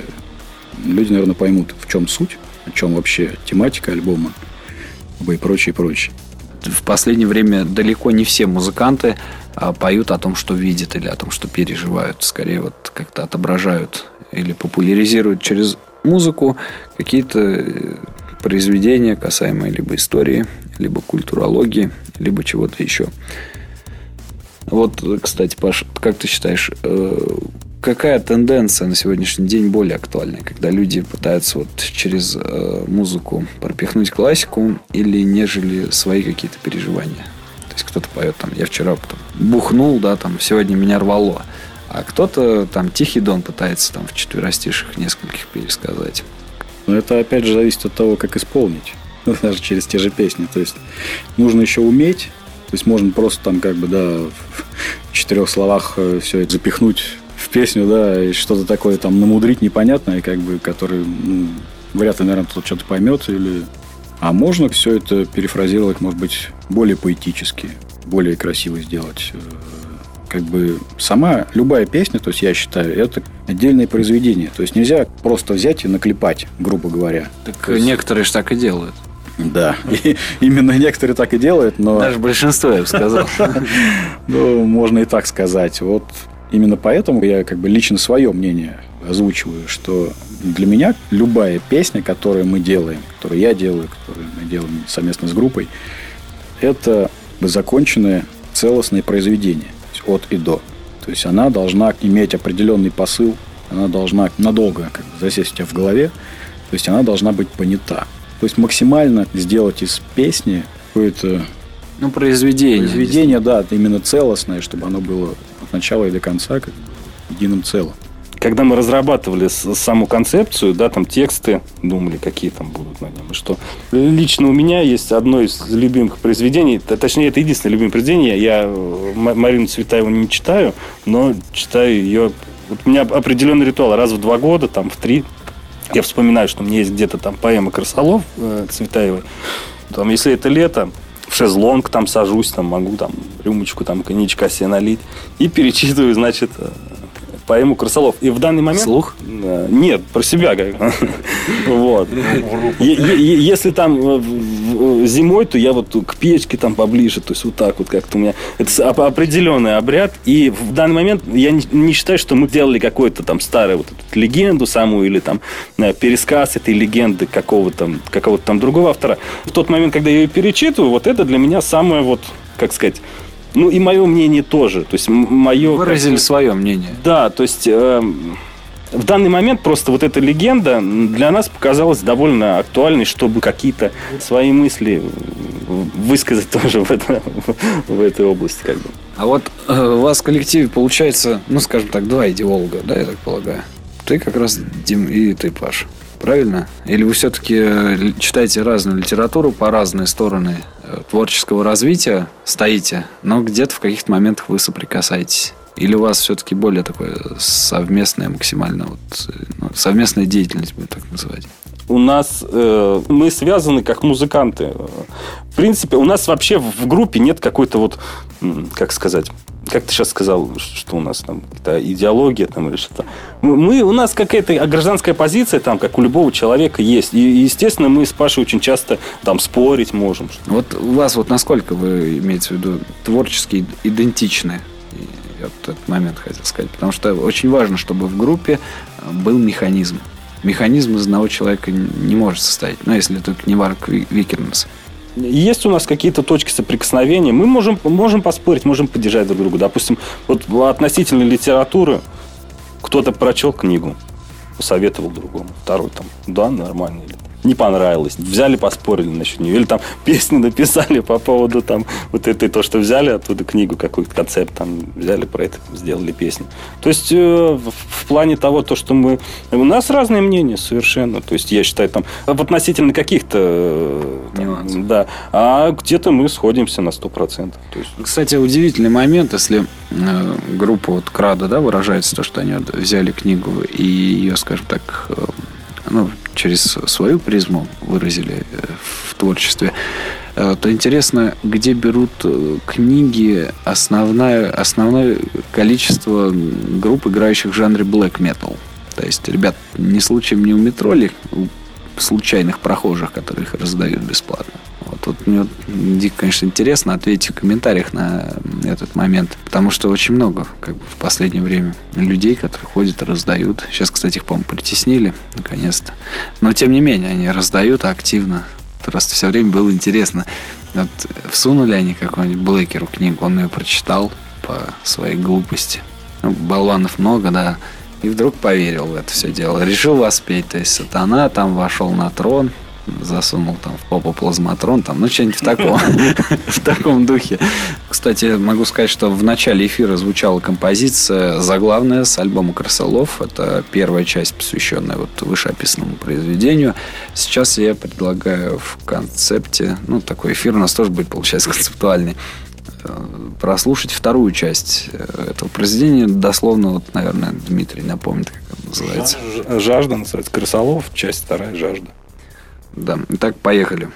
люди, наверное, поймут, в чем суть, о чем вообще тематика альбома и прочее, прочее. В последнее время далеко не все музыканты поют о том, что видят или о том, что переживают. Скорее, вот как-то отображают или популяризируют через музыку какие-то произведения, касаемые либо истории, либо культурологии, либо чего-то еще. Вот, кстати, Паш, как ты считаешь, какая тенденция на сегодняшний день более актуальная, когда люди пытаются вот через музыку пропихнуть классику или нежели свои какие-то переживания? То есть, кто-то поет там, я вчера потом бухнул, да, там, сегодня меня рвало, а кто-то там Тихий Дон пытается там в четверостиших нескольких пересказать. Но это, опять же, зависит от того, как исполнить, даже через те же песни. То есть, нужно еще уметь. То есть, можно просто там как бы, да, в 4 словах все это запихнуть в песню, да, и что-то такое там намудрить непонятное, как бы, который, ну, вряд ли, наверное, кто-то что-то поймет. Или... А можно все это перефразировать, может быть, более поэтически, более красиво сделать. Как бы сама любая песня, то есть, я считаю, это отдельное произведение. То есть, нельзя просто взять и наклепать, грубо говоря. Так есть... некоторые же так и делают. Да, и именно некоторые так и делают, но... Даже большинство, я бы сказал. Ну, можно и так сказать. Вот именно поэтому я как бы лично свое мнение озвучиваю, что для меня любая песня, которую мы делаем, которую я делаю, которую мы делаем совместно с группой, это законченное целостное произведение от и до. То есть, она должна иметь определенный посыл, она должна надолго как бы засесть у тебя в голове, то есть, она должна быть понята. То есть, максимально сделать из песни какое-то... Ну, произведение. Произведение, да, именно целостное, чтобы оно было от начала и до конца как единым целым. Когда мы разрабатывали саму концепцию, да, там тексты, думали, какие там будут на нем, и что. Лично у меня есть одно из любимых произведений, точнее, это единственное любимое произведение. Я Марину Цветаеву не читаю, но читаю ее... Вот у меня определенный ритуал. Раз в 2 года, там, в 3... Я вспоминаю, что у меня есть где-то там поэма «Крысолов» Цветаевой. Там, если это лето, в шезлонг там сажусь, там могу там рюмочку, там коньячка себе налить. И перечитываю, значит, по ему Крысолов. И в данный момент... Слух? Нет, про себя говорю. Вот. Если там зимой, то я вот к печке там поближе, то есть вот так вот как-то у меня... Это определенный обряд, и в данный момент я не считаю, что мы делали какую-то там старую вот эту легенду самую или там пересказ этой легенды какого-то там другого автора. В тот момент, когда я ее перечитываю, вот это для меня самое вот, как сказать... Ну, и мое мнение тоже. То есть, мое... Выразили свое мнение. Да, то есть, в данный момент просто вот эта легенда для нас показалась довольно актуальной, чтобы какие-то свои мысли высказать тоже в этой области. Как бы. А вот у вас в коллективе получается, ну, скажем так, два идеолога, да, я так полагаю? Ты как раз, Дим, и ты, Паш. Правильно? Или вы все-таки читаете разную литературу по разные стороны творческого развития, стоите, но где-то в каких-то моментах вы соприкасаетесь? Или у вас все-таки более такое совместное максимально, вот, ну, совместная деятельность, будем так называть? У нас мы связаны как музыканты. В принципе, у нас вообще в группе нет какой-то вот, как сказать, как ты сейчас сказал, что у нас там какая-то идеология там или что-то. У нас какая-то гражданская позиция там, как у любого человека, есть. И, естественно, мы с Пашей очень часто там спорить можем. Вот у вас вот насколько вы имеете в виду творчески идентичны? Я вот этот момент хотел сказать. Потому что очень важно, чтобы в группе был механизм. Механизм из одного человека не может состоять. Ну, если только не Варг Викернес. Есть у нас какие-то точки соприкосновения. Мы можем поспорить, можем поддержать друг друга. Допустим, вот относительно литературы кто-то прочел книгу, посоветовал другому. Второй там, да, нормально. Не понравилось. Взяли, поспорили насчет нее. Или там песню написали по поводу там вот этой, то, что взяли оттуда книгу, какой-то концепт там взяли, про это сделали песню. То есть в плане того, то, что мы... У нас разные мнения совершенно. То есть я считаю там относительно каких-то... Нюансов. Да. А где-то мы сходимся на 100%. То есть... Кстати, удивительный момент, если группа вот Крада, да, выражается то, что они взяли книгу и ее, скажем так... ну, через свою призму выразили в творчестве, то интересно, где берут книги основное количество групп, играющих в жанре black metal. То есть, ребят, не случаем не у метро, ли у случайных прохожих, которые их раздают бесплатно. Вот мне дико, конечно, интересно, ответьте в комментариях на этот момент. Потому что очень много, как бы, в последнее время людей, которые ходят и раздают. Сейчас, кстати, их, по-моему, притеснили, наконец-то. Но, тем не менее, они раздают активно. Просто все время было интересно. Вот всунули они какому-нибудь блэкеру книгу, он ее прочитал по своей глупости. Ну, болванов много, да. И вдруг поверил в это все дело. Решил воспеть. То есть, сатана там вошел на трон, засунул там в попу плазматрон, там, ну, что-нибудь в таком духе. Кстати, могу сказать, что в начале эфира звучала композиция заглавная с альбома «Крысолов». Это первая часть, посвященная вот вышеописанному произведению. Сейчас я предлагаю в концепте, ну, такой эфир у нас тоже будет, получается, концептуальный, прослушать вторую часть этого произведения. Дословно, вот, наверное, Дмитрий напомнит, как это называется. «Жажда» называется. «Крысолов», часть вторая, «Жажда». Да, итак, поехали.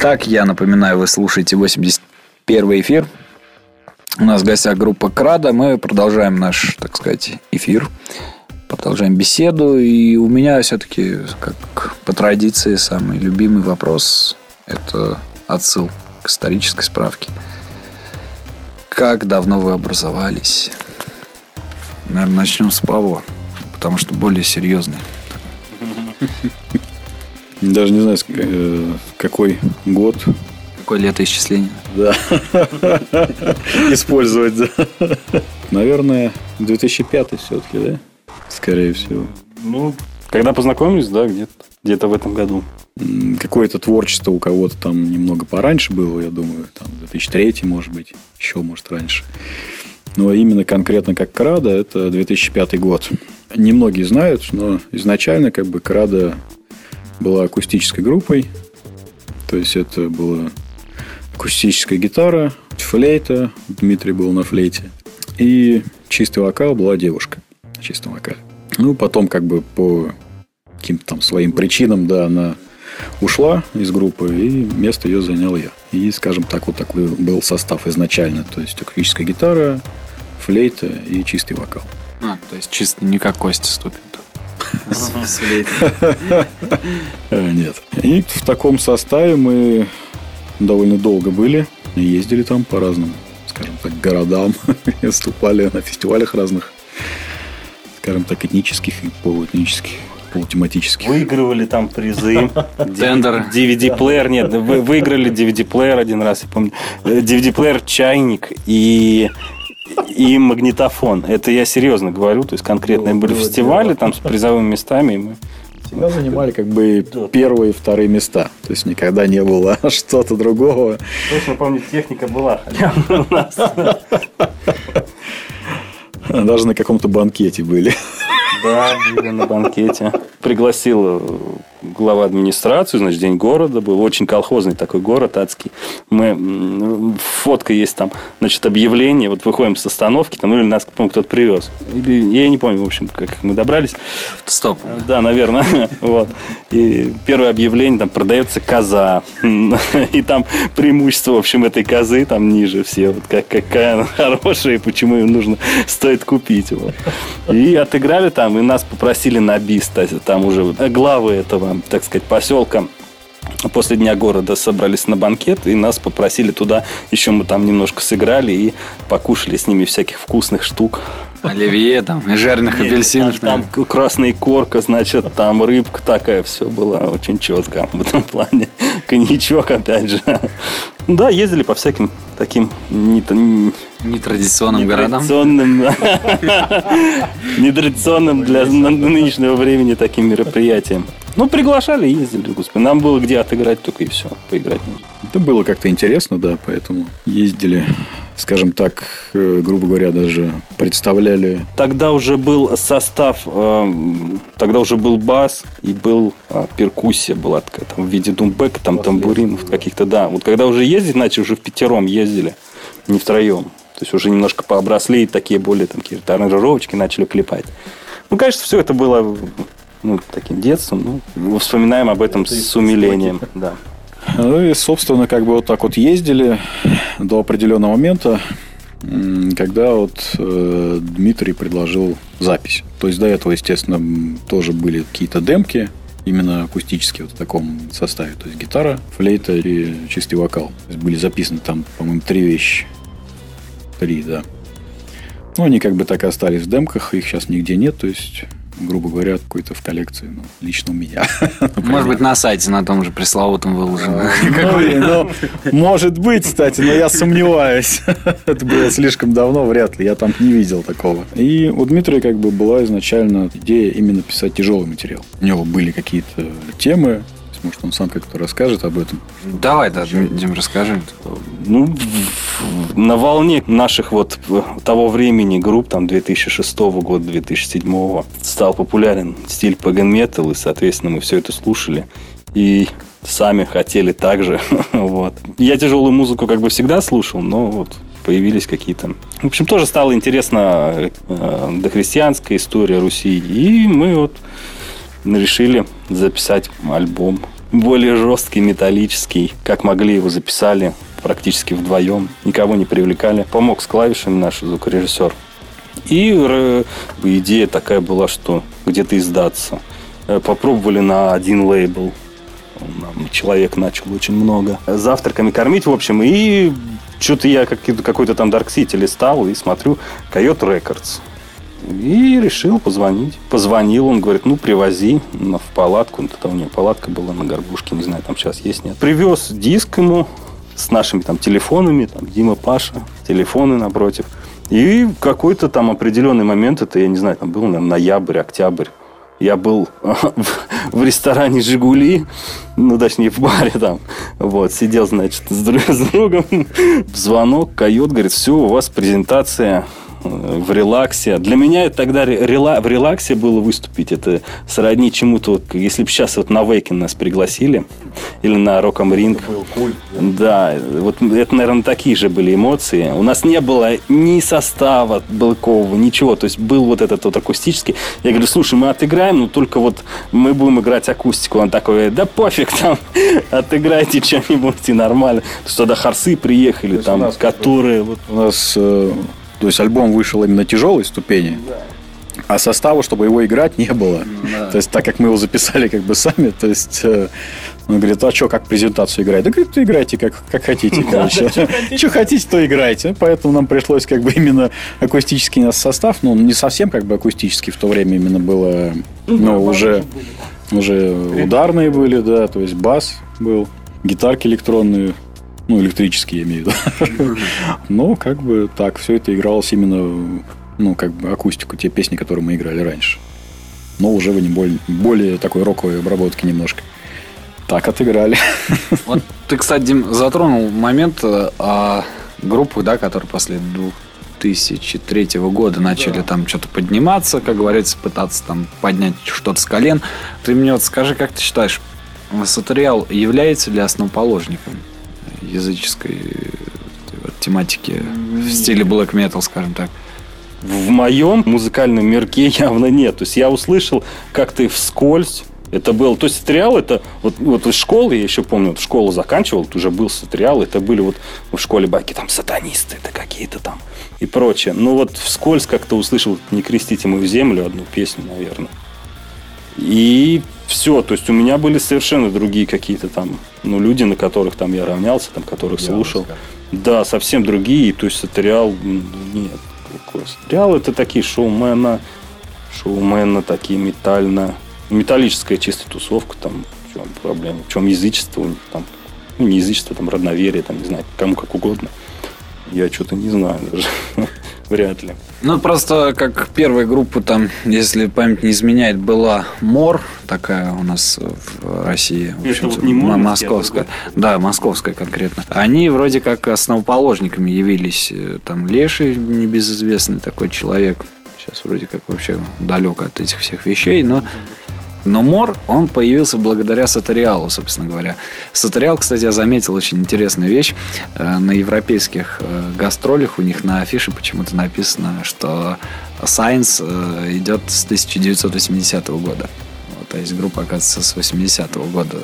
Итак, я напоминаю, вы слушаете 81 эфир. У нас в гостях группа Крада. Мы продолжаем наш, так сказать, эфир. Продолжаем беседу. И у меня все-таки, как по традиции, самый любимый вопрос – это отсыл к исторической справке. Как давно вы образовались? Наверное, начнем с Павла, потому что более серьезный. Даже не знаю, какой год. Какое летоисчисление. Да. Использовать, да. Наверное, 2005 все-таки, да? Скорее всего. Ну, когда познакомились, да, где-то в этом году. Какое-то творчество у кого-то там немного пораньше было, я думаю, там 2003, может быть, еще, может, раньше. Но именно конкретно как Крада, это 2005 год. Немногие знают, но изначально как бы Крада была акустической группой. То есть это была акустическая гитара, флейта. Дмитрий был на флейте. И чистый вокал, была девушка на чистом вокале. Ну, потом как бы по каким-то там своим причинам, да, она ушла из группы, и место ее занял я. И, скажем так, вот такой был состав изначально. То есть акустическая гитара, флейта и чистый вокал. То есть чисто не как Костя ступит. Нет. И в таком составе мы довольно долго были. Ездили там по разным, скажем так, городам. Выступали на фестивалях разных, скажем так, этнических и полуэтнических, полутематических. Выигрывали там призы. Тендер. DVD-плеер. Нет, выиграли DVD-плеер один раз, я помню. DVD-плеер, чайник и магнитофон. Это я серьезно говорю. То есть, конкретно были фестивали там с призовыми местами. И мы всегда занимали как бы первые и вторые места. То есть, никогда не было что-то другого. Точно помню, техника была у нас. Даже на каком-то банкете были. Да, были на банкете. Пригласил глава администрации, значит, день города был. Очень колхозный такой город, адский. Мы, фотка есть там, значит, объявление. Вот выходим с остановки, там, или нас, по-моему, кто-то привез. Или, я не помню, в общем, как мы добрались. Стоп. Да, наверное. Вот. И первое объявление, там, продается коза. И там преимущество, в общем, этой козы там ниже все. Вот какая она хорошая, и почему ее нужно, стоит купить. Вот. И отыграли там, и нас попросили на бис. Там уже главы этого, так сказать, поселка после Дня города собрались на банкет, и нас попросили туда. Еще мы там немножко сыграли и покушали с ними всяких вкусных штук. Оливье там, и жареных апельсинов. Там красная корка, значит, там рыбка такая. Все было очень четко в этом плане. Коньячок, опять же. Да, ездили по всяким таким нетрадиционным городам. Нетрадиционным для нынешнего времени таким мероприятием. Ну, приглашали и ездили. Господи, нам было где отыграть только, и все, поиграть нужно. Это было как-то интересно, да, поэтому ездили, скажем так, грубо говоря, даже представляли. Тогда уже был состав, тогда уже был бас и был перкуссия была такая, там, в виде думбэка, там, тамбуринов каких-то, да. Вот когда уже ездить, значит, уже впятером ездили, не втроем. То есть, уже немножко пообросли, и такие более там какие-то аранжировочки начали клепать. Ну, конечно, все это было... Ну, таким детством, ну, вспоминаем об этом с умилением. Да. Ну и, собственно, как бы вот так вот ездили до определенного момента, когда вот Дмитрий предложил запись. То есть до этого, естественно, тоже были какие-то демки, именно акустические, вот в таком составе. То есть гитара, флейта и чистый вокал. То есть были записаны там, по-моему, три вещи. Три, да. Ну, они как бы так и остались в демках, их сейчас нигде нет, то есть... грубо говоря, какой-то в коллекции, ну, лично у меня. Может быть, на сайте на том же пресловутом выложено. Может быть, кстати, но я сомневаюсь. Это было слишком давно, вряд ли. Я там не видел такого. И у Дмитрия как бы была изначально идея именно писать тяжелый материал. У него были какие-то темы. Может, он сам как-то расскажет об этом? Давай, да, Дим, расскажи. Ну, на волне наших вот того времени групп, там, 2006 года, 2007 стал популярен стиль паган-метал, и, соответственно, мы все это слушали. И сами хотели так же. Вот. Я тяжелую музыку как бы всегда слушал, но вот появились какие-то... В общем, тоже стало интересно дохристианская история Руси, и мы вот решили записать альбом более жесткий, металлический. Как могли, его записали практически вдвоем. Никого не привлекали. Помог с клавишами наш звукорежиссер. И идея такая была, что где-то издаться. Попробовали на один лейбл. Нам человек начал очень много. Завтраками кормить, в общем. И что-то я какой-то там Dark City листал и смотрю Койот Records. И решил позвонить. Позвонил, он говорит, ну, привози в палатку. Там у него палатка была на Горбушке, не знаю, там сейчас есть, нет. Привез диск ему с нашими там телефонами, там Дима, Паша, телефоны напротив. И в какой-то там определенный момент, это, я не знаю, там был, наверное, ноябрь, октябрь, я был в ресторане «Жигули», ну, точнее, в баре там, вот, сидел, значит, с другом, звонок, Койот, говорит, все, у вас презентация в «Релаксе». Для меня это тогда в «Релаксе» было выступить. Это сродни чему-то. Если бы сейчас вот на «Вейкин» нас пригласили, или на «Рок Ам Ринг». Да, вот это, наверное, такие же были эмоции. У нас не было ни состава Белкова, ничего. То есть был вот этот вот акустический. Я говорю, слушай, мы отыграем, но только вот мы будем играть акустику. Он такой, да пофиг там, отыграйте что-нибудь и нормально. То есть тогда хорсы приехали, то там, которые... Вот... У нас... То есть альбом вышел именно тяжелой ступени, да. А состава, чтобы его играть, не было. Да. То есть так как мы его записали как бы сами, то есть он говорит, а что, как презентацию играть? Да, говорит, играйте как хотите. Что хотите, то играйте. Поэтому нам пришлось как бы именно акустический наш состав, ну не совсем как бы акустический в то время именно было, но уже ударные были, да, то есть бас был, гитарки электронные. Ну, электрические, я имею в виду. Но как бы так, все это игралось именно, ну, как бы акустику, те песни, которые мы играли раньше. Но уже в более такой роковой обработке немножко. Так отыграли. Вот ты, кстати, Дим, затронул момент группы, да, которые после 2003 года начали, да, там что-то подниматься, как говорится, пытаться там поднять что-то с колен. Ты мне вот скажи, как ты считаешь, Сатериал является ли основоположником языческой тематики в стиле black metal, скажем так? В моем музыкальном мирке явно нет. То есть я услышал как-то вскользь. Это был... То есть Сатериал, это... Вот из школы, я еще помню, вот школу заканчивал, вот уже был Сатериал, это были вот в школе баки там сатанисты, это какие-то там и прочее. Но вот вскользь как-то услышал «Не крестите мою землю», одну песню, наверное. И все, то есть у меня были совершенно другие какие-то там, ну, люди, на которых там я равнялся, там, которых я слушал. Да, совсем другие, то есть Сатериал, нет, Сатериал это такие шоумена такие металлическая чистая тусовка, там, в чем проблема, в чем язычество у них там, ну, не язычество, там, родноверие, там, не знаю, кому как угодно. Я что-то не знаю даже. Вряд ли. Ну, просто как первая группа там, если память не изменяет, была Мор, такая у нас в России. Это вот не Мор, московская. Да, московская конкретно. Они вроде как основоположниками явились. Там Леший, небезызвестный такой человек. Сейчас вроде как вообще далек от этих всех вещей, но Мор, он появился благодаря Сатериалу, собственно говоря. Сатериал, кстати, я заметил очень интересную вещь. На европейских гастролях у них на афише почему-то написано, что Science идет с 1980 года. Вот, а есть группа, оказывается, с 80-го года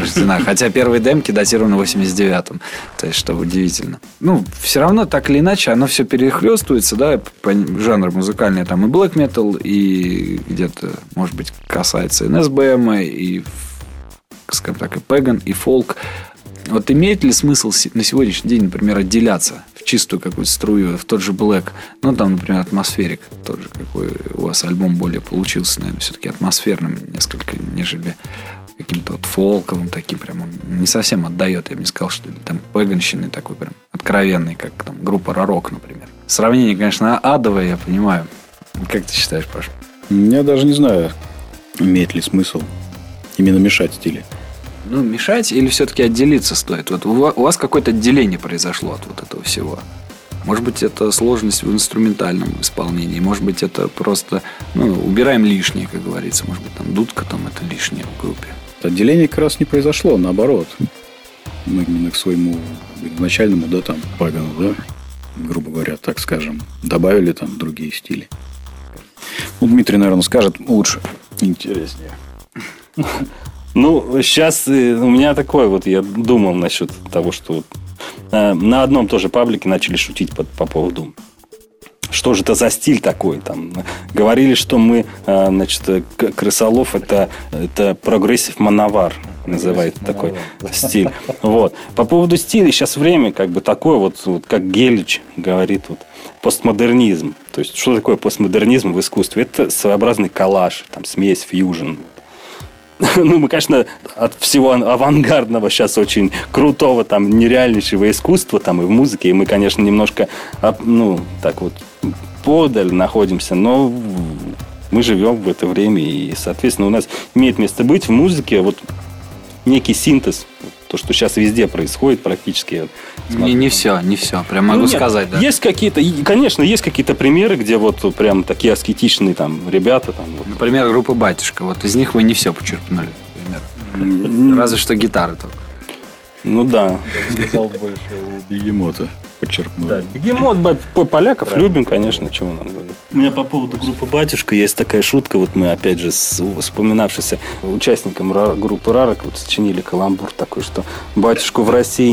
рождена. Хотя первые демки датированы 89-м. То есть, что удивительно. Ну, все равно, так или иначе, оно все перехлестывается, да, по жанру музыкальный. Там и black metal, и где-то, может быть, касается НСБМ, и, скажем так, и пэган, и фолк. Вот имеет ли смысл на сегодняшний день, например, отделяться в чистую какую-то струю, в тот же Black, ну, там, например, атмосферик, тот же, какой у вас альбом более получился, наверное, все-таки атмосферным несколько, нежели каким-то вот фолковым таким, прям он не совсем отдает, я бы не сказал, что там пэганщины такой прям откровенный, как там группа Рарог, например. Сравнение, конечно, адовое, я понимаю. Как ты считаешь, Паш? Я даже не знаю, имеет ли смысл именно мешать стили. Ну, мешать или все-таки отделиться стоит? Вот у вас какое-то отделение произошло от вот этого всего. Может быть, это сложность в инструментальном исполнении. Может быть, это просто... Ну, убираем лишнее, как говорится. Может быть, там дудка, там это лишнее в группе. Отделение как раз не произошло, наоборот. Мы именно к своему изначальному, да, там, пагану, да, грубо говоря, так скажем, добавили там другие стили. Ну, Дмитрий, наверное, скажет лучше. Интереснее. Ну, сейчас у меня такое, вот я думал насчет того, что на одном тоже паблике начали шутить по поводу, что же это за стиль такой. Там говорили, что мы, значит, Крысолов это прогрессив мановар. Называет такой стиль. Вот. По поводу стиля, сейчас время как бы такое, вот как Гелич говорит, вот, постмодернизм. То есть, что такое постмодернизм в искусстве? Это своеобразный коллаж, там, смесь, фьюжн. Ну, мы, конечно, от всего авангардного, сейчас очень крутого, там, нереальнейшего искусства, там, и в музыке, и мы, конечно, немножко, ну, так вот, подаль находимся, но... Мы живем в это время, и, соответственно, у нас имеет место быть в музыке вот некий синтез, то, что сейчас везде происходит практически. Не все, прям могу сказать, да. Есть какие-то, конечно, есть какие-то примеры, где вот прям такие аскетичные там ребята. Там, вот. Например, группа «Батюшка», вот из них вы не все почерпнули, например. Разве что гитары только. Ну да. Я бы сказал больше у «Бегемота». Подчеркну. Да, Бегемот, поляков правильно. Любим, конечно, чего нам говорить. У меня по поводу группы «Батюшка» есть такая шутка. Вот мы, опять же, с вспоминавшимся участником группы «Рарог» вот сочинили каламбур такой, что «Батюшку в России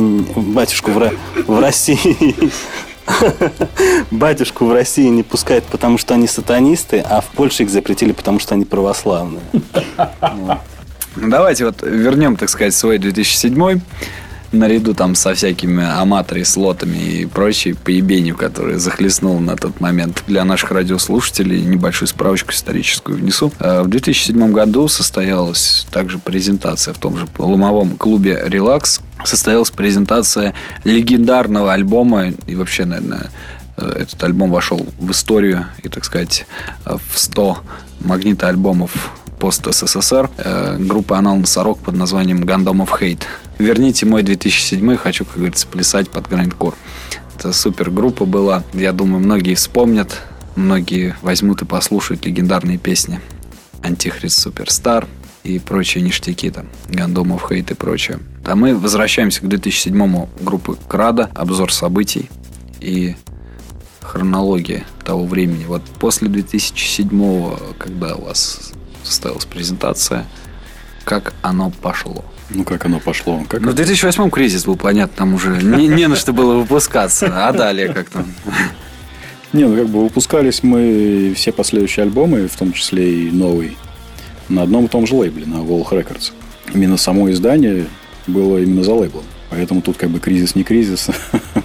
не пускают, потому что они сатанисты, а в Польше их запретили, потому что они православные». Давайте вот вернем, так сказать, свой 2007-й. Наряду там со всякими аматори, слотами и прочей поебенью, которая захлестнула на тот момент. Для наших радиослушателей небольшую справочку историческую внесу. В 2007 году состоялась также презентация в том же ломовом клубе «Relax». Состоялась презентация легендарного альбома. И вообще, наверное, этот альбом вошел в историю и, так сказать, в 100 магнитоальбомов пост-СССР. Группа «Анал Носорог» под названием «Гандам оф Хейт». «Верните мой 2007-й, хочу, как говорится, плясать под грандкор». Это супергруппа была. Я думаю, многие вспомнят, многие возьмут и послушают легендарные песни. «Антихрист Суперстар» и прочие ништяки там. «Гандам оф Хейт» и прочее. А мы возвращаемся к 2007-му группы «Крада». Обзор событий и хронология того времени. Вот после 2007-го, когда у вас состоялась презентация, как оно пошло? Ну, как оно пошло? Как в 2008-м кризис был, понятно, там уже не на что было выпускаться. А далее как-то... Не, ну, как бы выпускались мы все последующие альбомы, в том числе и новый, на одном и том же лейбле, на Волх Рекордс. Именно само издание было именно за лейблом. Поэтому тут как бы кризис не кризис,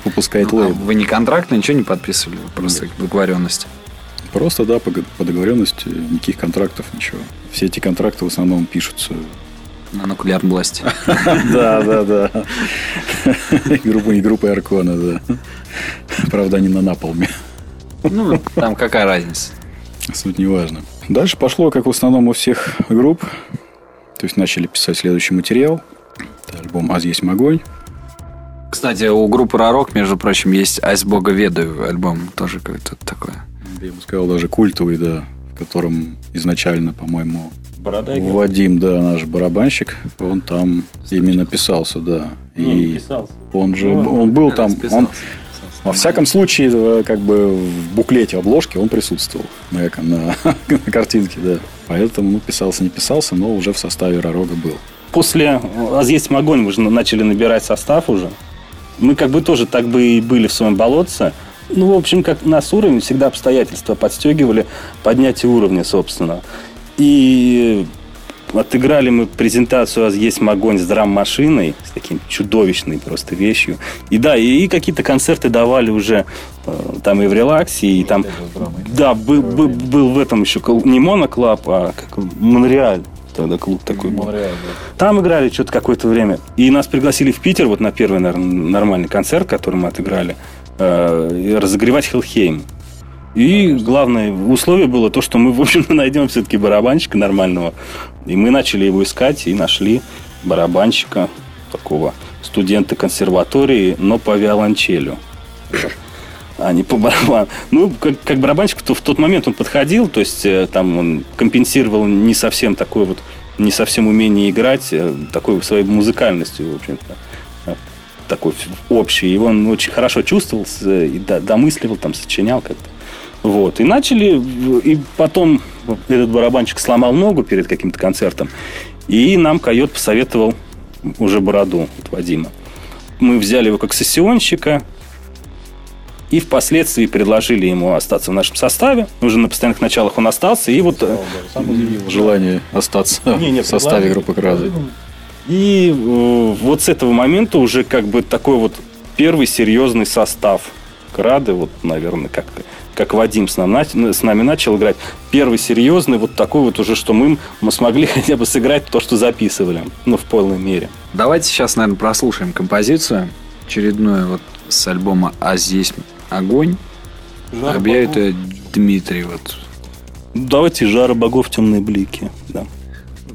выпускает лейбл. Вы не контракт, ничего не подписывали? Просто договоренность? Просто, да, по договоренности, никаких контрактов, ничего. Все эти контракты в основном пишутся... На нукулярной власти. Да. И группа Аркона, да. Правда, они на Напалме. Ну, там какая разница? Суть не важно. Дальше пошло, как в основном у всех групп. То есть, начали писать следующий материал. Это альбом «Аз есть огонь». Кстати, у группы «Рарог», между прочим, есть «Аз бога ведаю» альбом. Тоже какой-то такой. Я бы сказал, даже культовый, да. В котором изначально, по-моему... Бородагин. Вадим, да, наш барабанщик, он там именно писался, да. И он же, он был там, он, во всяком случае, как бы в буклете, в обложке он присутствовал на картинке, да. Поэтому, ну, писался, не писался, но уже в составе «Рарога» был. После «Аз есть огонь» мы же начали набирать состав уже. Мы как бы тоже так бы и были в своем болотце. Ну, в общем, как нас уровень, всегда обстоятельства подстегивали поднятие уровня, собственно. И отыграли мы презентацию «Аз есть огонь» с драм-машиной, с таким чудовищной просто вещью. И да, и какие-то концерты давали уже там и в «Релаксе», и там... Да, был в этом еще не «Моноклаб», а как «Монреаль». Тогда клуб такой был. Моря, да. Там играли что-то какое-то время. И нас пригласили в Питер вот на первый, наверное, нормальный концерт, который мы отыграли, разогревать «Хеллхейм». И главное условие было то, что мы, в общем, найдем все-таки барабанщика нормального. И мы начали его искать, и нашли барабанщика, такого студента консерватории, но по виолончелю, а не по барабану. Ну, как барабанщик, то в тот момент он подходил, то есть там он компенсировал не совсем такое вот, не совсем умение играть, такой своей музыкальностью, в общем-то. Такой общий. И он очень хорошо чувствовался, и домысливал, там, сочинял как-то. Вот. И начали, и потом этот барабанщик сломал ногу перед каким-то концертом. И нам Койот посоветовал уже бороду от Вадима. Мы взяли его как сессионщика и впоследствии предложили ему остаться в нашем составе. Уже на постоянных началах он остался. И вот желание остаться в составе группы «Крада». И вот с этого момента уже как бы такой вот первый серьезный состав «Крады», вот, наверное, как Вадим с нами начал играть, первый серьезный вот такой вот уже, что мы смогли хотя бы сыграть то, что записывали, ну, в полной мере. Давайте сейчас, наверное, прослушаем композицию очередную вот с альбома «А здесь огонь». Жар объявит богов. Ее Дмитрий. Вот. Давайте «Жара богов, темные блики». Да.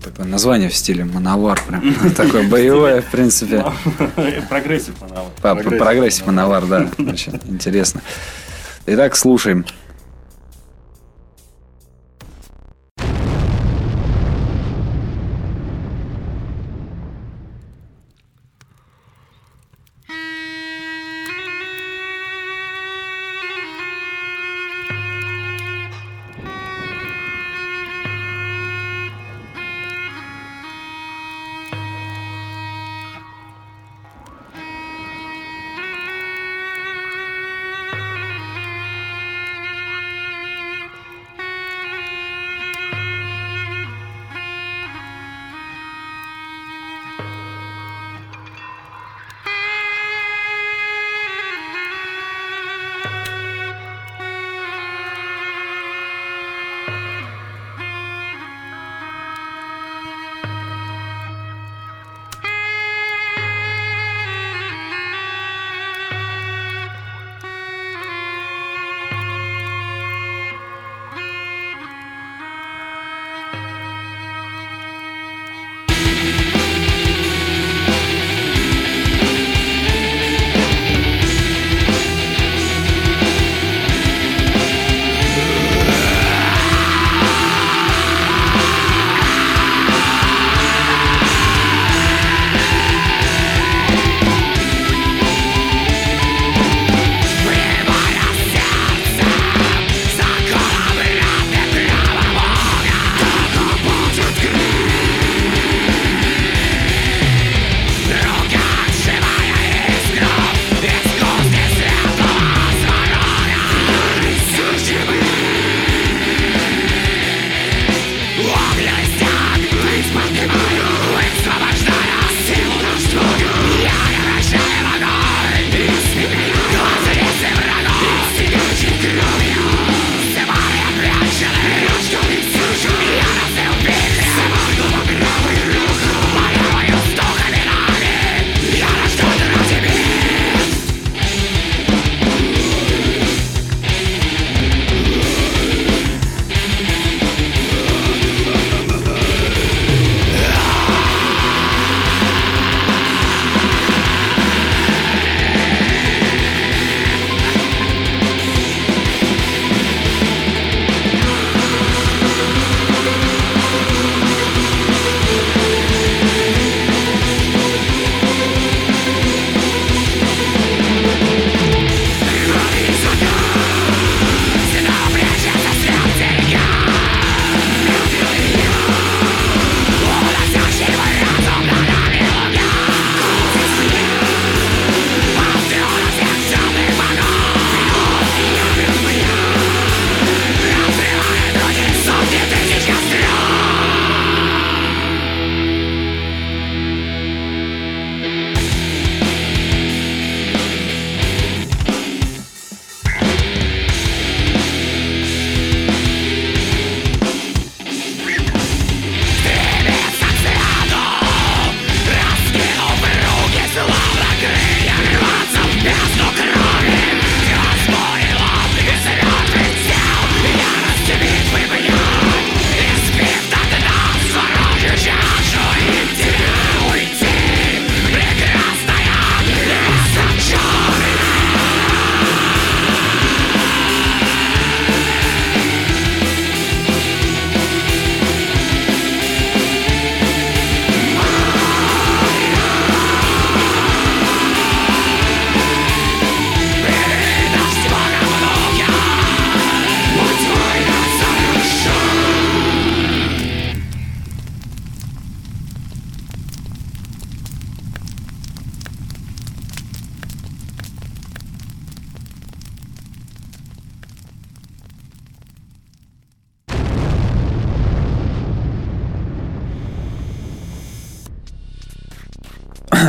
Такое название в стиле мановар, прям такое боевое, в принципе. Прогрессив мановар. Прогрессив мановар, да. Очень интересно. Итак, слушаем.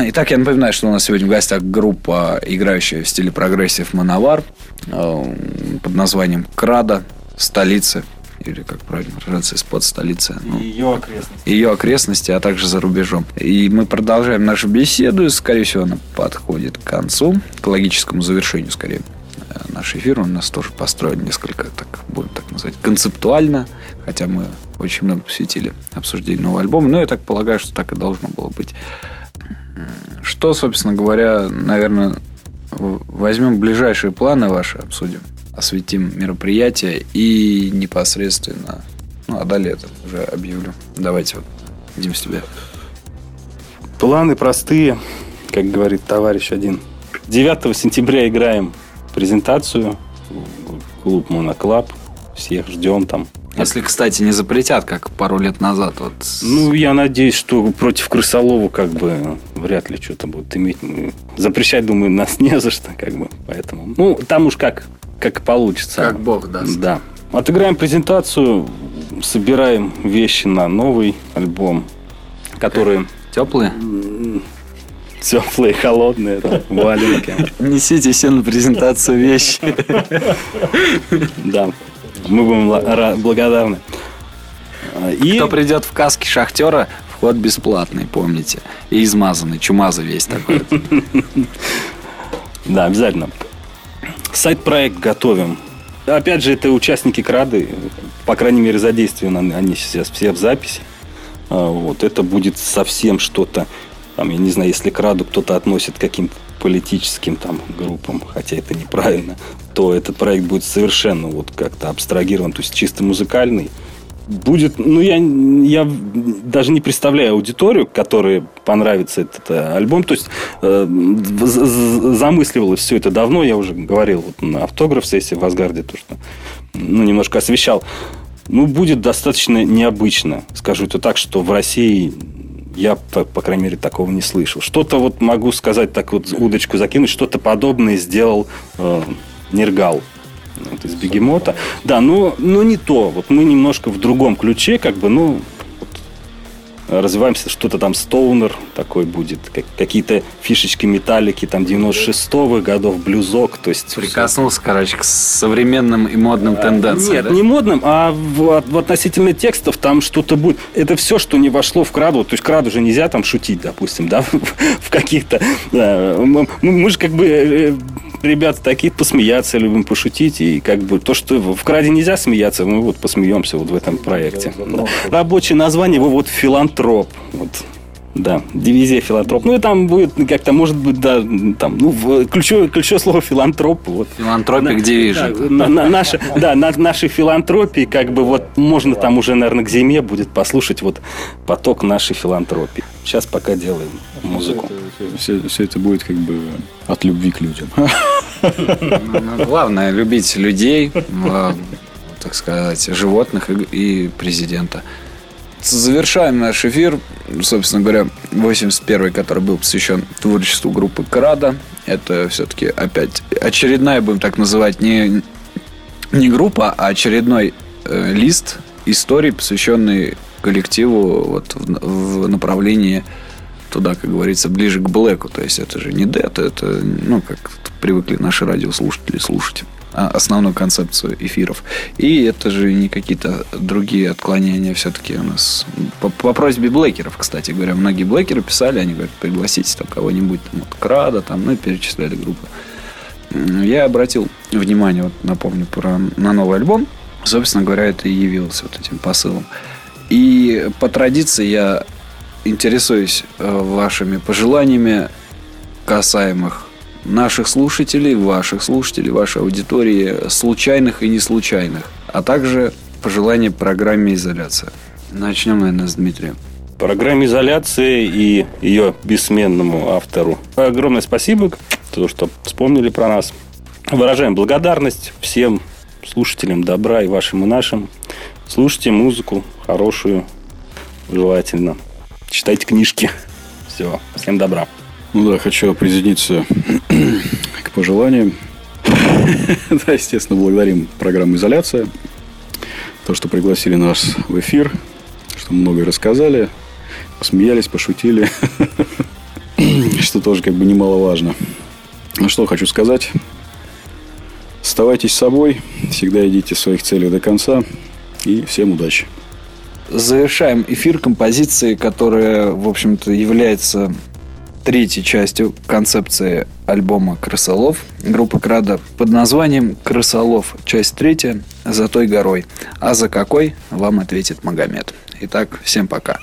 Итак, я напоминаю, что у нас сегодня в гостях группа, играющая в стиле прогрессив мановар под названием «Крада», «Столицы», или как правильно выражаться, из-под столицы. Ну, ее окрестности, а также за рубежом. И мы продолжаем нашу беседу. Скорее всего, она подходит к концу, к логическому завершению, скорее. Наш эфир у нас тоже построен несколько, так будем так называть, концептуально. Хотя мы очень много посвятили обсуждению нового альбома. Но я так полагаю, что так и должно было быть. Что, собственно говоря, наверное, возьмем ближайшие планы ваши, обсудим, осветим мероприятие и непосредственно... Ну, а далее это уже объявлю. Давайте, вот, Дим, с тебя. Планы простые, как говорит товарищ один. 9 сентября играем презентацию. Клуб «Моноклаб». Всех ждем там. Если, кстати, не запретят, как пару лет назад. Вот. Ну, я надеюсь, что против Крысолова как бы вряд ли что-то будут иметь. Запрещать, думаю, нас не за что, как бы. Поэтому. Ну, там уж как получится. Как бог даст. Да. Отыграем презентацию, собираем вещи на новый альбом, которые... Теплые? Теплые, холодные, валенки. Несите все на презентацию вещи. Да. Мы будем благодарны. И... Кто придет в каске шахтера, вход бесплатный, помните. И измазанный, чумаза весь такой. Да, обязательно. Сайт-проект готовим. Опять же, это участники Крады. По крайней мере, задействованы они сейчас все в записи. Вот. Это будет совсем что-то. Там, я не знаю, если Краду кто-то относит к каким-то политическим там группам, хотя это неправильно, то этот проект будет совершенно вот как-то абстрагирован, то есть чисто музыкальный. Будет, ну, я даже не представляю аудиторию, которой понравится этот альбом. То есть замысливалось все это давно. Я уже говорил вот на автограф-сессии в Асгарде, то, что, ну, немножко освещал. Ну, будет достаточно необычно. Скажу это так, что в России... Я, по крайней мере, такого не слышал. Что-то вот могу сказать, так вот удочку закинуть, что-то подобное сделал Нергал вот, из «Бегемота». Да, но не то. Вот мы немножко в другом ключе, как бы, ну, вот, развиваемся, что-то там стоунер такой будет, какие-то фишечки металлики там 96-х годов, блюзок, то есть... Прикоснулся, все. Короче, к современным и модным тенденциям. Нет, да? Не модным, а в относительно текстов там что-то будет. Это все, что не вошло в Краду. То есть Краду же нельзя там шутить, допустим, да, в каких-то... Да, мы же как бы... Ребята такие, посмеяться любим, пошутить. И как бы то, что в Краде нельзя смеяться, мы вот посмеемся вот в этом проекте. Да. Рабочее название его вот «Филантроп». Вот. Да, дивизия «Филантроп». Ну, и там будет как-то, может быть, да, там, ну, ключевое слово «филантроп». Вот. «Филантропик дивизия». Да, на нашей филантропии, как бы, вот, можно там уже, наверное, к зиме будет послушать вот поток нашей филантропии. Сейчас пока делаем музыку. Все это будет как бы от любви к людям. Главное, любить людей, так сказать, животных и президента. Завершаем наш эфир, собственно говоря, 81-й, который был посвящен творчеству группы Крада. Это все-таки опять очередная, будем так называть, не группа, а очередной лист истории, посвященный коллективу вот в направлении туда, как говорится, ближе к блэку. То есть это же не дэт, это, ну, как привыкли наши радиослушатели слушать основную концепцию эфиров. И это же не какие-то другие отклонения все-таки у нас. По просьбе блэкеров, кстати говоря. Многие блэкеры писали, они говорят, пригласите там кого-нибудь, там, вот, Крада, там, ну, и перечисляли группы. Я обратил внимание, вот напомню, на новый альбом. Собственно говоря, это и явилось вот этим посылом. И по традиции я интересуюсь вашими пожеланиями касаемых наших слушателей, вашей аудитории, случайных и неслучайных, а также пожелания программе «Изоляция». Начнем, наверное, с Дмитрия. Программе «Изоляции» и ее бессменному автору огромное спасибо, то, что вспомнили про нас. Выражаем благодарность всем слушателям добра, и вашим, и нашим. Слушайте музыку хорошую, желательно. Читайте книжки. Все. Всем добра. Ну да, хочу присоединиться к пожеланиям. Да, естественно, благодарим программу «Изоляция». То, что пригласили нас в эфир, что многое рассказали, посмеялись, пошутили. что тоже как бы немаловажно. Ну что хочу сказать. Оставайтесь собой, всегда идите своих целей до конца. И всем удачи. Завершаем эфир композицией, которая, в общем-то, является третьей частью концепции альбома «Крысолов» группы «Крада» под названием «Крысолов. Часть третья. За той горой». А за какой вам ответит Магомед. Итак, всем пока.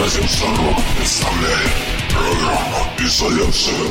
Радио Рок представляет программу «Изоляция».